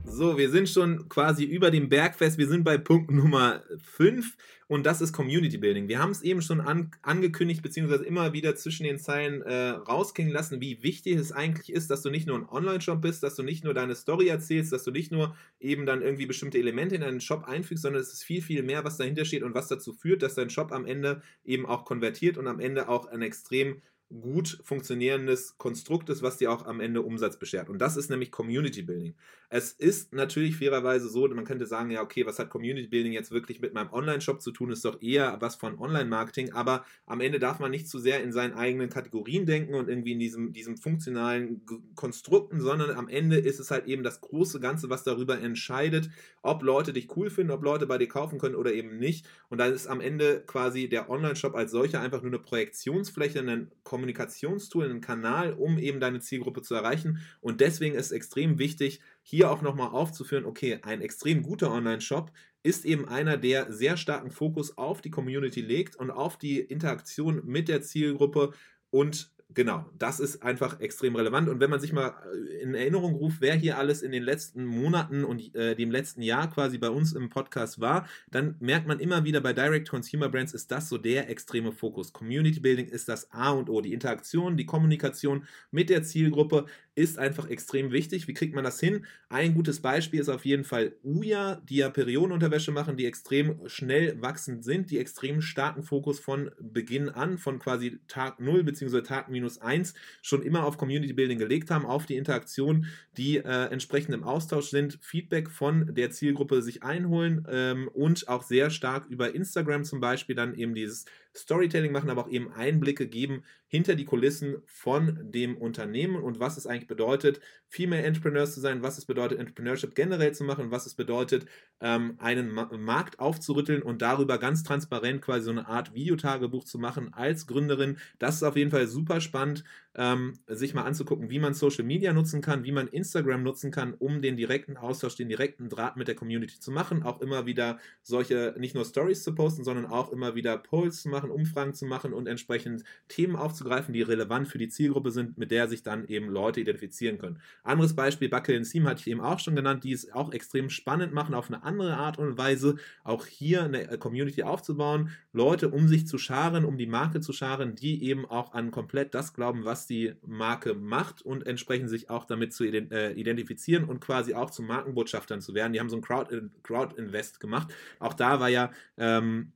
So, wir sind schon quasi über dem Bergfest. Wir sind bei Punkt Nummer fünf und das ist Community Building. Wir haben es eben schon an, angekündigt beziehungsweise immer wieder zwischen den Zeilen äh, rausklingen lassen, wie wichtig es eigentlich ist, dass du nicht nur ein Online-Shop bist, dass du nicht nur deine Story erzählst, dass du nicht nur eben dann irgendwie bestimmte Elemente in deinen Shop einfügst, sondern es ist viel, viel mehr, was dahinter steht und was dazu führt, dass dein Shop am Ende eben auch konvertiert und am Ende auch ein extrem gut funktionierendes Konstrukt ist, was dir auch am Ende Umsatz beschert. Und das ist nämlich Community Building. Es ist natürlich fairerweise so, man könnte sagen, ja okay, was hat Community Building jetzt wirklich mit meinem Online-Shop zu tun? Ist doch eher was von Online-Marketing, aber am Ende darf man nicht zu sehr in seinen eigenen Kategorien denken und irgendwie in diesem, diesem funktionalen G- Konstrukten, sondern am Ende ist es halt eben das große Ganze, was darüber entscheidet, ob Leute dich cool finden, ob Leute bei dir kaufen können oder eben nicht. Und dann ist am Ende quasi der Online-Shop als solcher einfach nur eine Projektionsfläche, ein Kommunikationstool, einen Kanal, um eben deine Zielgruppe zu erreichen. Und deswegen ist es extrem wichtig, hier auch nochmal aufzuführen, okay, ein extrem guter Online-Shop ist eben einer, der sehr starken Fokus auf die Community legt und auf die Interaktion mit der Zielgruppe. Und genau, das ist einfach extrem relevant. Und wenn man sich mal in Erinnerung ruft, wer hier alles in den letzten Monaten und äh, dem letzten Jahr quasi bei uns im Podcast war, dann merkt man immer wieder, bei Direct-to-Consumer-Brands ist das so der extreme Fokus. Community-Building ist das A und O. Die Interaktion, die Kommunikation mit der Zielgruppe ist einfach extrem wichtig. Wie kriegt man das hin? Ein gutes Beispiel ist auf jeden Fall Uya, die ja Periodenunterwäsche machen, die extrem schnell wachsend sind, die extrem starken Fokus von Beginn an, von quasi Tag null bzw. Tag minus eins schon immer auf Community Building gelegt haben, auf die Interaktion, die äh, entsprechend im Austausch sind, Feedback von der Zielgruppe sich einholen ähm, und auch sehr stark über Instagram zum Beispiel dann eben dieses Storytelling machen, aber auch eben Einblicke geben hinter die Kulissen von dem Unternehmen und was es eigentlich bedeutet, Female Entrepreneurs zu sein, was es bedeutet, Entrepreneurship generell zu machen, was es bedeutet, ähm, einen Ma- Markt aufzurütteln und darüber ganz transparent quasi so eine Art Videotagebuch zu machen als Gründerin. Das ist auf jeden Fall super spannend, ähm, sich mal anzugucken, wie man Social Media nutzen kann, wie man Instagram nutzen kann, um den direkten Austausch, den direkten Draht mit der Community zu machen, auch immer wieder solche, nicht nur Stories zu posten, sondern auch immer wieder Polls zu machen, Umfragen zu machen und entsprechend Themen aufzugreifen, die relevant für die Zielgruppe sind, mit der sich dann eben Leute identifizieren können. Anderes Beispiel, Buckle and Seam hatte ich eben auch schon genannt, die es auch extrem spannend machen, auf eine andere Art und Weise auch hier eine Community aufzubauen, Leute um sich zu scharen, um die Marke zu scharen, die eben auch an komplett das glauben, was die Marke macht und entsprechend sich auch damit zu identifizieren und quasi auch zu Markenbotschaftern zu werden. Die haben so ein Crowd, Crowd-Invest gemacht. Auch da war ja ähm,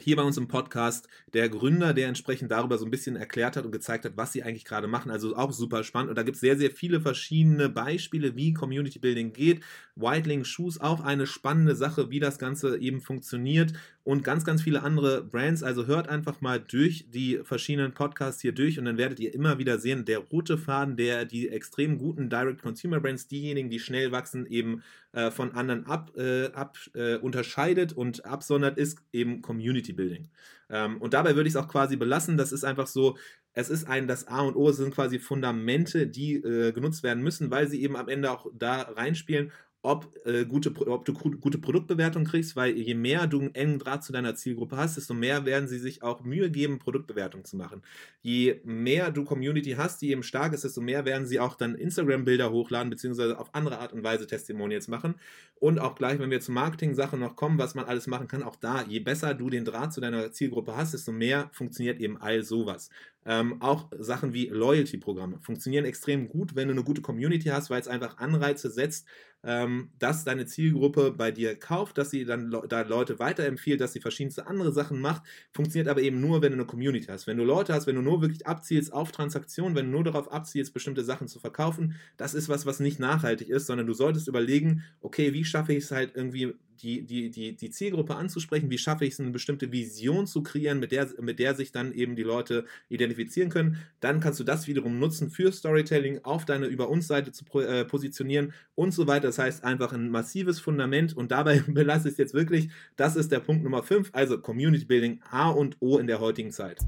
hier bei uns im Podcast der Gründer, der entsprechend darüber so ein bisschen erklärt hat und gezeigt hat, was sie eigentlich gerade machen. Also auch super spannend. Und da gibt es sehr, sehr viele verschiedene Beispiele, wie Community Building geht. Wildling Shoes, auch eine spannende Sache, wie das Ganze eben funktioniert. Und ganz, ganz viele andere Brands. Also hört einfach mal durch die verschiedenen Podcasts hier durch und dann werdet ihr immer wieder sehen, der rote Faden, der die extrem guten Direct-Consumer-Brands, diejenigen, die schnell wachsen, eben äh, von anderen ab, äh, ab äh, unterscheidet und absondert, ist eben Community-Building. Ähm, und dabei würde ich es auch quasi belassen. Das ist einfach so, es ist ein, das A und O, es sind quasi Fundamente, die äh, genutzt werden müssen, weil sie eben am Ende auch da reinspielen, Ob, äh, gute, ob du gute Produktbewertungen kriegst, weil je mehr du einen engen Draht zu deiner Zielgruppe hast, desto mehr werden sie sich auch Mühe geben, Produktbewertungen zu machen. Je mehr du Community hast, die eben stark ist, desto mehr werden sie auch dann Instagram-Bilder hochladen, beziehungsweise auf andere Art und Weise Testimonials machen. Und auch gleich, wenn wir zu Marketing-Sachen noch kommen, was man alles machen kann, auch da, je besser du den Draht zu deiner Zielgruppe hast, desto mehr funktioniert eben all sowas. Ähm, auch Sachen wie Loyalty-Programme funktionieren extrem gut, wenn du eine gute Community hast, weil es einfach Anreize setzt, ähm, dass deine Zielgruppe bei dir kauft, dass sie dann le- da Leute weiterempfiehlt, dass sie verschiedenste andere Sachen macht. Funktioniert aber eben nur, wenn du eine Community hast. Wenn du Leute hast, wenn du nur wirklich abzielst auf Transaktionen, wenn du nur darauf abzielst, bestimmte Sachen zu verkaufen, das ist was, was nicht nachhaltig ist, sondern du solltest überlegen, okay, wie schaffe ich es halt irgendwie, Die, die, die, die Zielgruppe anzusprechen, wie schaffe ich es, eine bestimmte Vision zu kreieren, mit der, mit der sich dann eben die Leute identifizieren können. Dann kannst du das wiederum nutzen für Storytelling, auf deine Über-uns-Seite zu äh, positionieren und so weiter. Das heißt, einfach ein massives Fundament, und dabei belasse ich es jetzt wirklich. Das ist der Punkt Nummer fünf, also Community Building, A und O in der heutigen Zeit.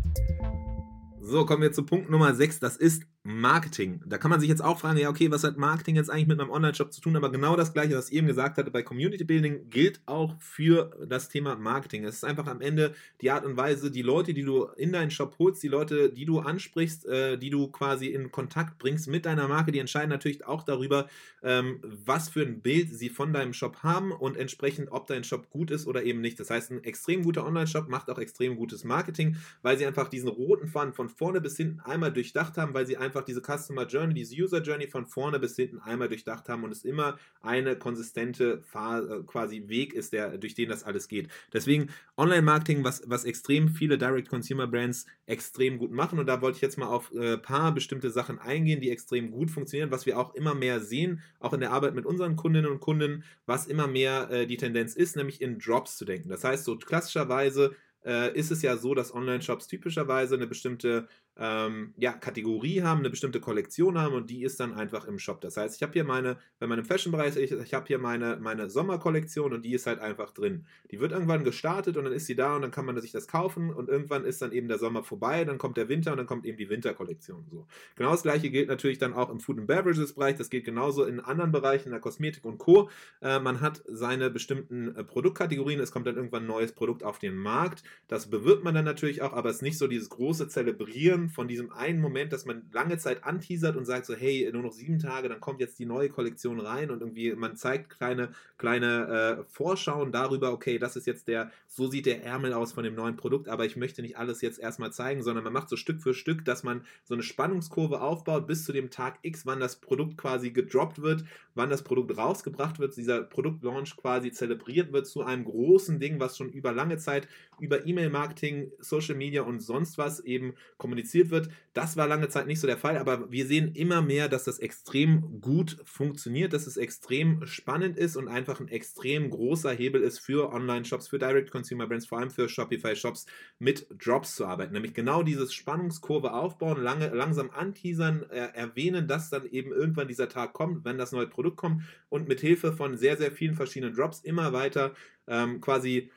So, kommen wir zu Punkt Nummer sechs, das ist Marketing. Da kann man sich jetzt auch fragen, ja okay, was hat Marketing jetzt eigentlich mit meinem Online-Shop zu tun? Aber genau das Gleiche, was ich eben gesagt hatte, bei Community Building gilt auch für das Thema Marketing. Es ist einfach am Ende die Art und Weise, die Leute, die du in deinen Shop holst, die Leute, die du ansprichst, äh, die du quasi in Kontakt bringst mit deiner Marke, die entscheiden natürlich auch darüber, ähm, was für ein Bild sie von deinem Shop haben und entsprechend, ob dein Shop gut ist oder eben nicht. Das heißt, ein extrem guter Online-Shop macht auch extrem gutes Marketing, weil sie einfach diesen roten Faden von vorne bis hinten einmal durchdacht haben, weil sie einfach diese Customer Journey, diese User Journey von vorne bis hinten einmal durchdacht haben und es immer eine konsistente Phase, quasi Weg ist, der, durch den das alles geht. Deswegen Online-Marketing, was, was extrem viele Direct-Consumer-Brands extrem gut machen, und da wollte ich jetzt mal auf ein äh, paar bestimmte Sachen eingehen, die extrem gut funktionieren, was wir auch immer mehr sehen, auch in der Arbeit mit unseren Kundinnen und Kunden, was immer mehr äh, die Tendenz ist, nämlich in Drops zu denken. Das heißt, so klassischerweise Äh, ist es ja so, dass Online-Shops typischerweise eine bestimmte ähm, ja, Kategorie haben, eine bestimmte Kollektion haben, und die ist dann einfach im Shop. Das heißt, ich habe hier meine, wenn man im Fashion-Bereich ist, ich habe hier meine, meine Sommerkollektion, und die ist halt einfach drin. Die wird irgendwann gestartet und dann ist sie da und dann kann man sich das kaufen, und irgendwann ist dann eben der Sommer vorbei, dann kommt der Winter und dann kommt eben die Winterkollektion. So. Genau das Gleiche gilt natürlich dann auch im Food and Beverages-Bereich, das gilt genauso in anderen Bereichen, in der Kosmetik und Co. Äh, man hat seine bestimmten äh, Produktkategorien, es kommt dann irgendwann ein neues Produkt auf den Markt. Das bewirbt man dann natürlich auch, aber es ist nicht so dieses große Zelebrieren von diesem einen Moment, dass man lange Zeit anteasert und sagt so, hey, nur noch sieben Tage, dann kommt jetzt die neue Kollektion rein, und irgendwie man zeigt kleine, kleine äh, Vorschauen darüber, okay, das ist jetzt der, so sieht der Ärmel aus von dem neuen Produkt, aber ich möchte nicht alles jetzt erstmal zeigen, sondern man macht so Stück für Stück, dass man so eine Spannungskurve aufbaut bis zu dem Tag X, wann das Produkt quasi gedroppt wird, wann das Produkt rausgebracht wird, dieser Produktlaunch quasi zelebriert wird zu einem großen Ding, was schon über lange Zeit über E-Mail-Marketing, Social Media und sonst was eben kommuniziert wird. Das war lange Zeit nicht so der Fall, aber wir sehen immer mehr, dass das extrem gut funktioniert, dass es extrem spannend ist und einfach ein extrem großer Hebel ist für Online-Shops, für Direct-Consumer-Brands, vor allem für Shopify-Shops, mit Drops zu arbeiten. Nämlich genau dieses Spannungskurve aufbauen, lange, langsam anteasern, äh, erwähnen, dass dann eben irgendwann dieser Tag kommt, wenn das neue Produkt kommt, und mit Hilfe von sehr, sehr vielen verschiedenen Drops immer weiter ähm, quasi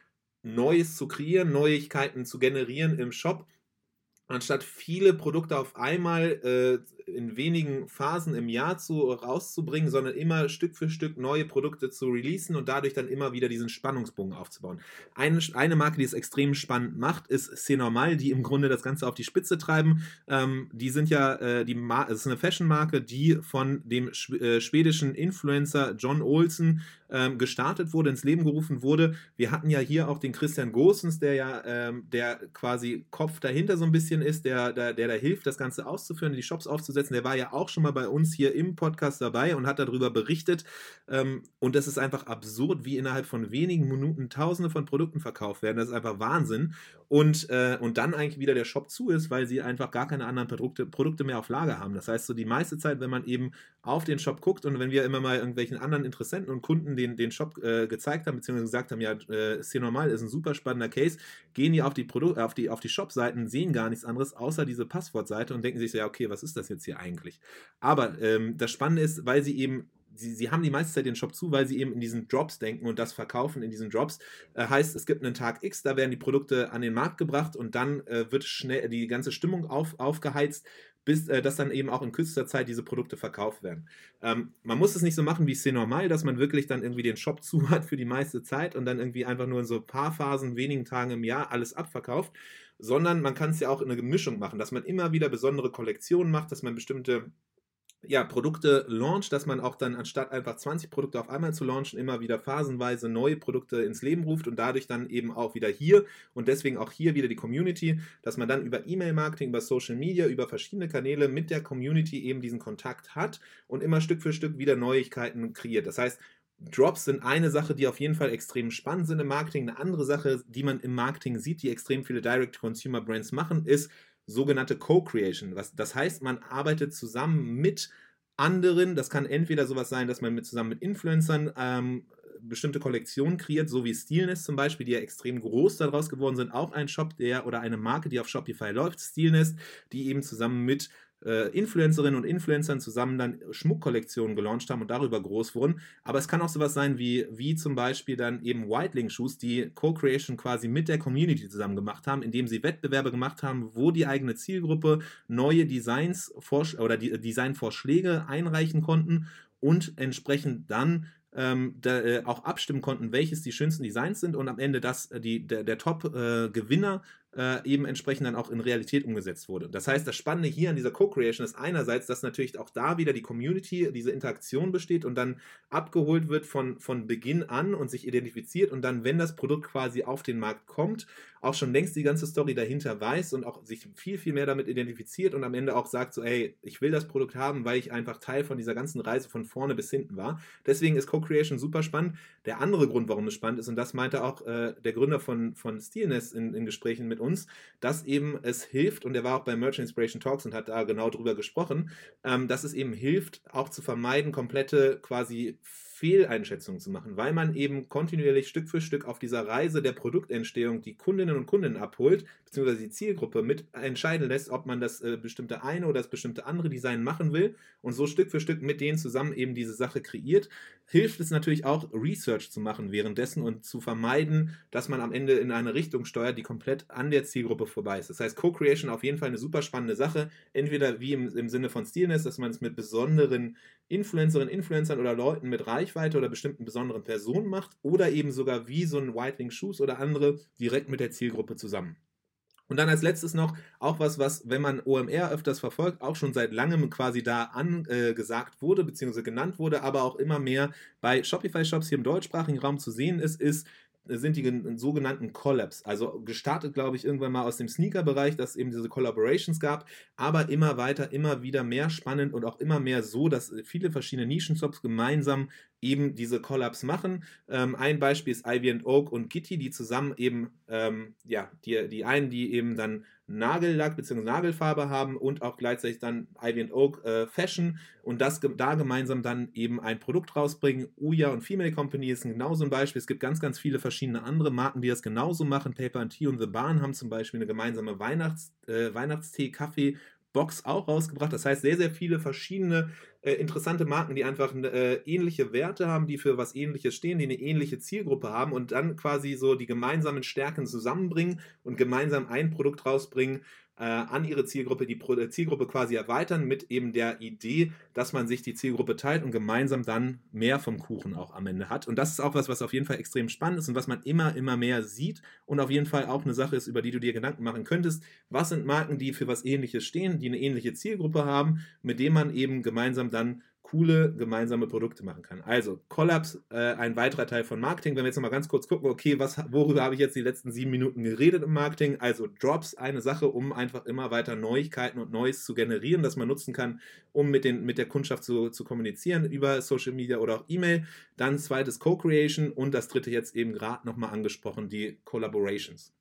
Neues zu kreieren, Neuigkeiten zu generieren im Shop, anstatt viele Produkte auf einmal äh, in wenigen Phasen im Jahr zu, rauszubringen, sondern immer Stück für Stück neue Produkte zu releasen und dadurch dann immer wieder diesen Spannungsbogen aufzubauen. Eine, eine Marke, die es extrem spannend macht, ist Cenormal, die im Grunde das Ganze auf die Spitze treiben. Ähm, die sind ja, äh, die Mar- es ist eine Fashion-Marke, die von dem Sch- äh, schwedischen Influencer John Olsen gestartet wurde, ins Leben gerufen wurde. Wir hatten ja hier auch den Christian Gossens, der ja ähm, der quasi Kopf dahinter so ein bisschen ist, der, der, der da hilft, das Ganze auszuführen, die Shops aufzusetzen. Der war ja auch schon mal bei uns hier im Podcast dabei und hat darüber berichtet. Ähm, und das ist einfach absurd, wie innerhalb von wenigen Minuten Tausende von Produkten verkauft werden. Das ist einfach Wahnsinn. Und, äh, und dann eigentlich wieder der Shop zu ist, weil sie einfach gar keine anderen Produkte, Produkte mehr auf Lager haben. Das heißt, so die meiste Zeit, wenn man eben auf den Shop guckt und wenn wir immer mal irgendwelchen anderen Interessenten und Kunden, den, den Shop äh, gezeigt haben, beziehungsweise gesagt haben, ja, äh, Cenormal ist ein super spannender Case, gehen die auf die, Produ- auf die, auf die Shop-Seiten, sehen gar nichts anderes, außer diese Passwortseite, und denken sich so, ja, okay, was ist das jetzt hier eigentlich? Aber ähm, das Spannende ist, weil sie eben Sie, sie haben die meiste Zeit den Shop zu, weil sie eben in diesen Drops denken und das verkaufen in diesen Drops. Äh, heißt, es gibt einen Tag X, da werden die Produkte an den Markt gebracht und dann äh, wird schnell die ganze Stimmung auf, aufgeheizt, bis äh, dass dann eben auch in kürzester Zeit diese Produkte verkauft werden. Ähm, man muss es nicht so machen wie Cenormal, dass man wirklich dann irgendwie den Shop zu hat für die meiste Zeit und dann irgendwie einfach nur in so ein paar Phasen, wenigen Tagen im Jahr alles abverkauft, sondern man kann es ja auch in eine Mischung machen, dass man immer wieder besondere Kollektionen macht, dass man bestimmte ja, Produkte launcht, dass man auch dann anstatt einfach zwanzig Produkte auf einmal zu launchen, immer wieder phasenweise neue Produkte ins Leben ruft und dadurch dann eben auch wieder hier und deswegen auch hier wieder die Community, dass man dann über E-Mail-Marketing, über Social Media, über verschiedene Kanäle mit der Community eben diesen Kontakt hat und immer Stück für Stück wieder Neuigkeiten kreiert. Das heißt, Drops sind eine Sache, die auf jeden Fall extrem spannend sind im Marketing. Eine andere Sache, die man im Marketing sieht, die extrem viele Direct-to-Consumer-Brands machen, ist sogenannte Co-Creation. Was, das heißt, man arbeitet zusammen mit anderen. Das kann entweder sowas sein, dass man mit, zusammen mit Influencern ähm, bestimmte Kollektionen kreiert, so wie Stilnest zum Beispiel, die ja extrem groß daraus geworden sind. Auch ein Shop, der oder eine Marke, die auf Shopify läuft, Stilnest, die eben zusammen mit Influencerinnen und Influencern zusammen dann Schmuckkollektionen gelauncht haben und darüber groß wurden. Aber es kann auch sowas sein wie, wie zum Beispiel dann eben Wildling Shoes, die Co-Creation quasi mit der Community zusammen gemacht haben, indem sie Wettbewerbe gemacht haben, wo die eigene Zielgruppe neue Designs oder Designvorschläge einreichen konnten und entsprechend dann Ähm, da, äh, auch abstimmen konnten, welches die schönsten Designs sind und am Ende das, die, der, der Top-Gewinner äh, äh, eben entsprechend dann auch in Realität umgesetzt wurde. Das heißt, das Spannende hier an dieser Co-Creation ist einerseits, dass natürlich auch da wieder die Community, diese Interaktion besteht und dann abgeholt wird von, von Beginn an und sich identifiziert und dann, wenn das Produkt quasi auf den Markt kommt, auch schon längst die ganze Story dahinter weiß und auch sich viel, viel mehr damit identifiziert und am Ende auch sagt so, hey, ich will das Produkt haben, weil ich einfach Teil von dieser ganzen Reise von vorne bis hinten war. Deswegen ist Co-Creation super spannend. Der andere Grund, warum es spannend ist, und das meinte auch äh, der Gründer von, von Stilnest in, in Gesprächen mit uns, dass eben es hilft, und er war auch bei Merchant Inspiration Talks und hat da genau drüber gesprochen, ähm, dass es eben hilft, auch zu vermeiden, komplette quasi Fehleinschätzungen zu machen, weil man eben kontinuierlich Stück für Stück auf dieser Reise der Produktentstehung die Kundinnen und Kunden abholt, beziehungsweise die Zielgruppe mit entscheiden lässt, ob man das äh, bestimmte eine oder das bestimmte andere Design machen will und so Stück für Stück mit denen zusammen eben diese Sache kreiert. Hilft es natürlich auch, Research zu machen währenddessen und zu vermeiden, dass man am Ende in eine Richtung steuert, die komplett an der Zielgruppe vorbei ist. Das heißt, Co-Creation auf jeden Fall eine super spannende Sache, entweder wie im, im Sinne von Stilnest, dass man es mit besonderen Influencerinnen, Influencern oder Leuten mit Reichweite oder bestimmten besonderen Personen macht oder eben sogar wie so ein Wildling Shoes oder andere direkt mit der Zielgruppe zusammen. Und dann als letztes noch auch was, was, wenn man O M R öfters verfolgt, auch schon seit langem quasi da angesagt wurde bzw. genannt wurde, aber auch immer mehr bei Shopify-Shops hier im deutschsprachigen Raum zu sehen ist, ist, sind die sogenannten Collabs, also gestartet, glaube ich, irgendwann mal aus dem Sneaker-Bereich, dass es eben diese Collaborations gab, aber immer weiter, immer wieder mehr spannend und auch immer mehr so, dass viele verschiedene Nischen-Shops gemeinsam eben diese Collabs machen. Ähm, ein Beispiel ist Ivy and Oak und Gitti, die zusammen eben, ähm, ja, die, die einen, die eben dann Nagellack bzw. Nagelfarbe haben und auch gleichzeitig dann Ivy and Oak äh, Fashion und das ge- da gemeinsam dann eben ein Produkt rausbringen. Uya und Female Company ist genauso ein Beispiel. Es gibt ganz, ganz viele verschiedene andere Marken, die das genauso machen. Paper and Tea und The Barn haben zum Beispiel eine gemeinsame Weihnachts- äh, Weihnachtstee-Kaffee- Box auch rausgebracht. Das heißt, sehr, sehr viele verschiedene äh, interessante Marken, die einfach äh, ähnliche Werte haben, die für was Ähnliches stehen, die eine ähnliche Zielgruppe haben und dann quasi so die gemeinsamen Stärken zusammenbringen und gemeinsam ein Produkt rausbringen, äh, an ihre Zielgruppe, die Pro- Zielgruppe quasi erweitern mit eben der Idee, dass man sich die Zielgruppe teilt und gemeinsam dann mehr vom Kuchen auch am Ende hat. Und das ist auch was, was auf jeden Fall extrem spannend ist und was man immer, immer mehr sieht und auf jeden Fall auch eine Sache ist, über die du dir Gedanken machen könntest. Was sind Marken, die für was Ähnliches stehen, die eine ähnliche Zielgruppe haben, mit denen man eben gemeinsam dann coole gemeinsame Produkte machen kann. Also Collabs, äh, ein weiterer Teil von Marketing. Wenn wir jetzt nochmal ganz kurz gucken, okay, was, worüber habe ich jetzt die letzten sieben Minuten geredet im Marketing? Also Drops, eine Sache, um einfach immer weiter Neuigkeiten und Neues zu generieren, das man nutzen kann, um mit, den, mit der Kundschaft zu, zu kommunizieren über Social Media oder auch E-Mail. Dann zweites Co-Creation und das dritte jetzt eben gerade nochmal angesprochen, die Collaborations.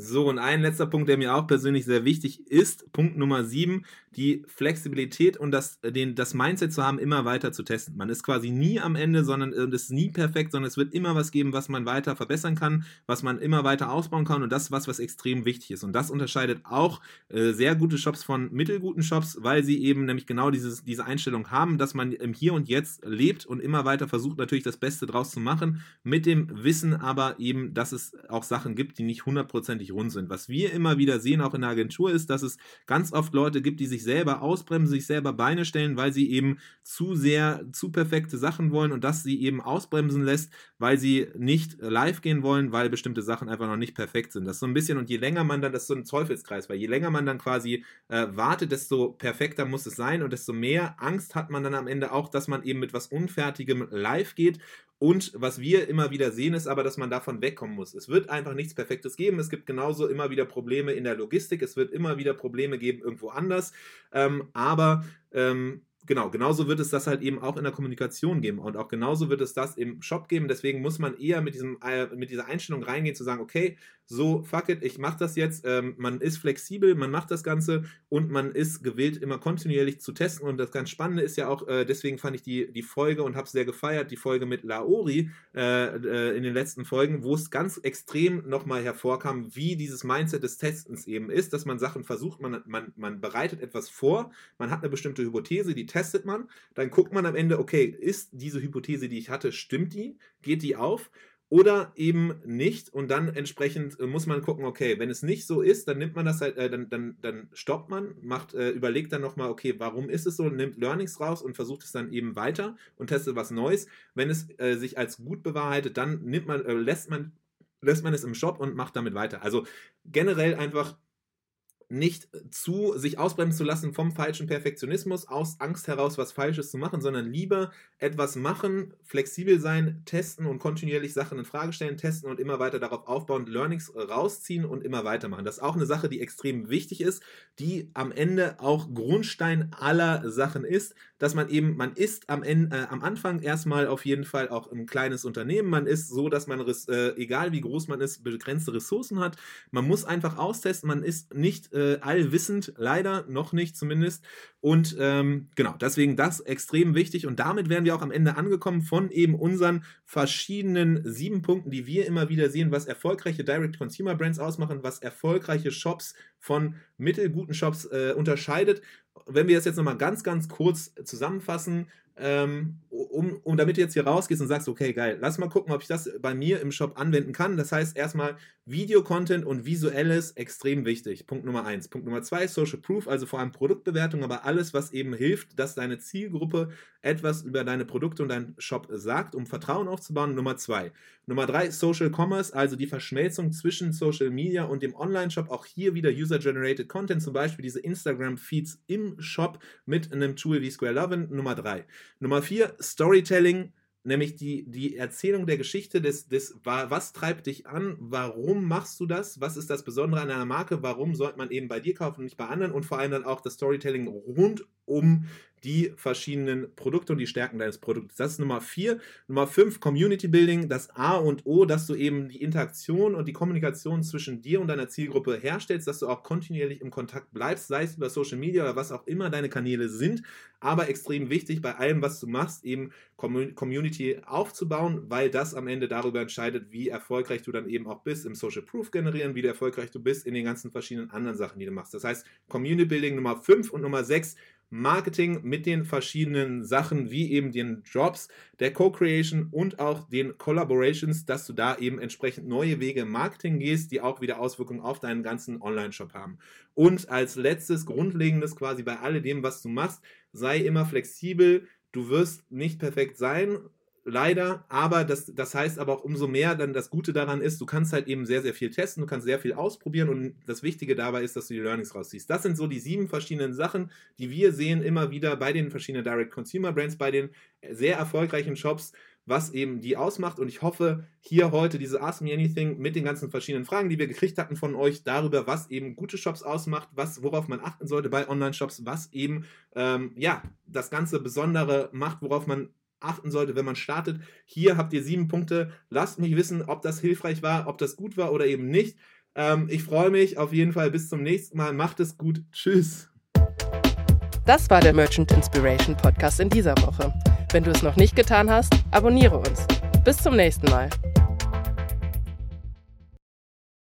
So, und ein letzter Punkt, der mir auch persönlich sehr wichtig ist, Punkt Nummer sieben, die Flexibilität und das, den, das Mindset zu haben, immer weiter zu testen. Man ist quasi nie am Ende, sondern es ist nie perfekt, sondern es wird immer was geben, was man weiter verbessern kann, was man immer weiter ausbauen kann und das ist was, was extrem wichtig ist. Und das unterscheidet auch äh, sehr gute Shops von mittelguten Shops, weil sie eben nämlich genau dieses, diese Einstellung haben, dass man im Hier und Jetzt lebt und immer weiter versucht, natürlich das Beste draus zu machen, mit dem Wissen aber eben, dass es auch Sachen gibt, die nicht hundertprozentig wirklich rund sind. Was wir immer wieder sehen, auch in der Agentur, ist, dass es ganz oft Leute gibt, die sich selber ausbremsen, sich selber Beine stellen, weil sie eben zu sehr, zu perfekte Sachen wollen und das sie eben ausbremsen lässt, weil sie nicht live gehen wollen, weil bestimmte Sachen einfach noch nicht perfekt sind. Das ist so ein bisschen, und je länger man dann, das ist so ein Teufelskreis, weil je länger man dann quasi äh, wartet, desto perfekter muss es sein und desto mehr Angst hat man dann am Ende auch, dass man eben mit was Unfertigem live geht. Und was wir immer wieder sehen, ist aber, dass man davon wegkommen muss. Es wird einfach nichts Perfektes geben. Es gibt genauso immer wieder Probleme in der Logistik. Es wird immer wieder Probleme geben irgendwo anders. Ähm, aber ähm, genau, genauso wird es das halt eben auch in der Kommunikation geben. Und auch genauso wird es das im Shop geben. Deswegen muss man eher mit, diesem, äh, mit dieser Einstellung reingehen, zu sagen, okay, so, fuck it, ich mache das jetzt. Ähm, man ist flexibel, man macht das Ganze und man ist gewillt, immer kontinuierlich zu testen. Und das ganz Spannende ist ja auch, äh, deswegen fand ich die, die Folge und habe es sehr gefeiert, die Folge mit Laori äh, äh, in den letzten Folgen, wo es ganz extrem nochmal hervorkam, wie dieses Mindset des Testens eben ist, dass man Sachen versucht, man, man, man bereitet etwas vor, man hat eine bestimmte Hypothese, die testet man, dann guckt man am Ende, okay, ist diese Hypothese, die ich hatte, stimmt die? Geht die auf? Oder eben nicht, und dann entsprechend muss man gucken, okay, wenn es nicht so ist, dann nimmt man das halt, äh, dann, dann, dann stoppt man, macht, äh, überlegt dann nochmal, okay, warum ist es so, nimmt Learnings raus und versucht es dann eben weiter und testet was Neues. Wenn es äh, sich als gut bewahrheitet, dann nimmt man, äh, lässt man, lässt man es im Shop und macht damit weiter. Also generell einfach nicht zu sich ausbremsen zu lassen vom falschen Perfektionismus, aus Angst heraus was Falsches zu machen, sondern lieber etwas machen, flexibel sein, testen und kontinuierlich Sachen in Frage stellen, testen und immer weiter darauf aufbauen, Learnings rausziehen und immer weitermachen. Das ist auch eine Sache, die extrem wichtig ist, die am Ende auch Grundstein aller Sachen ist, dass man eben, man ist am, Ende, äh, am Anfang erstmal auf jeden Fall auch ein kleines Unternehmen, man ist so, dass man, äh, egal wie groß man ist, begrenzte Ressourcen hat, man muss einfach austesten, man ist nicht allwissend, leider noch nicht zumindest, und ähm, genau, deswegen das extrem wichtig, und damit wären wir auch am Ende angekommen von eben unseren verschiedenen sieben Punkten, die wir immer wieder sehen, was erfolgreiche Direct-Consumer-Brands ausmachen, was erfolgreiche Shops von mittelguten Shops äh, unterscheidet. Wenn wir das jetzt nochmal ganz, ganz kurz zusammenfassen, ähm, um, um damit du jetzt hier rausgehst und sagst, okay, geil, lass mal gucken, ob ich das bei mir im Shop anwenden kann. Das heißt erstmal, Video-Content und Visuelles extrem wichtig. Punkt Nummer eins. Punkt Nummer zwei, Social Proof, also vor allem Produktbewertung, aber alles, was eben hilft, dass deine Zielgruppe etwas über deine Produkte und deinen Shop sagt, um Vertrauen aufzubauen. Nummer zwei. Nummer drei, Social Commerce, also die Verschmelzung zwischen Social Media und dem Online-Shop. Auch hier wieder User-Generated Content, zum Beispiel diese Instagram-Feeds im Shop mit einem Tool wie Squarelovin. Nummer drei. Nummer vier, Storytelling, nämlich die, die Erzählung der Geschichte, des, des, was treibt dich an, warum machst du das, was ist das Besondere an einer Marke, warum sollte man eben bei dir kaufen und nicht bei anderen, und vor allem dann auch das Storytelling rund um die verschiedenen Produkte und die Stärken deines Produktes. Das ist Nummer vier. Nummer fünf, Community Building, das A und O, dass du eben die Interaktion und die Kommunikation zwischen dir und deiner Zielgruppe herstellst, dass du auch kontinuierlich im Kontakt bleibst, sei es über Social Media oder was auch immer deine Kanäle sind, aber extrem wichtig bei allem, was du machst, eben Community aufzubauen, weil das am Ende darüber entscheidet, wie erfolgreich du dann eben auch bist im Social Proof generieren, wie erfolgreich du bist in den ganzen verschiedenen anderen Sachen, die du machst. Das heißt, Community Building Nummer fünf, und Nummer sechs, Marketing mit den verschiedenen Sachen wie eben den Drops, der Co-Creation und auch den Collaborations, dass du da eben entsprechend neue Wege im Marketing gehst, die auch wieder Auswirkungen auf deinen ganzen Online-Shop haben. Und als letztes, grundlegendes quasi bei alledem, was du machst, sei immer flexibel, du wirst nicht perfekt sein, leider, aber das, das heißt aber auch umso mehr, dann das Gute daran ist, du kannst halt eben sehr, sehr viel testen, du kannst sehr viel ausprobieren, und das Wichtige dabei ist, dass du die Learnings rausziehst. Das sind so die sieben verschiedenen Sachen, die wir sehen immer wieder bei den verschiedenen Direct-Consumer-Brands, bei den sehr erfolgreichen Shops, was eben die ausmacht, und ich hoffe, hier heute diese Ask Me Anything mit den ganzen verschiedenen Fragen, die wir gekriegt hatten von euch, darüber, was eben gute Shops ausmacht, was, worauf man achten sollte bei Online-Shops, was eben ähm, ja, das ganze Besondere macht, worauf man achten sollte, wenn man startet. Hier habt ihr sieben Punkte. Lasst mich wissen, ob das hilfreich war, ob das gut war oder eben nicht. Ähm, ich freue mich auf jeden Fall. Bis zum nächsten Mal. Macht es gut. Tschüss. Das war der Merchant Inspiration Podcast in dieser Woche. Wenn du es noch nicht getan hast, abonniere uns. Bis zum nächsten Mal.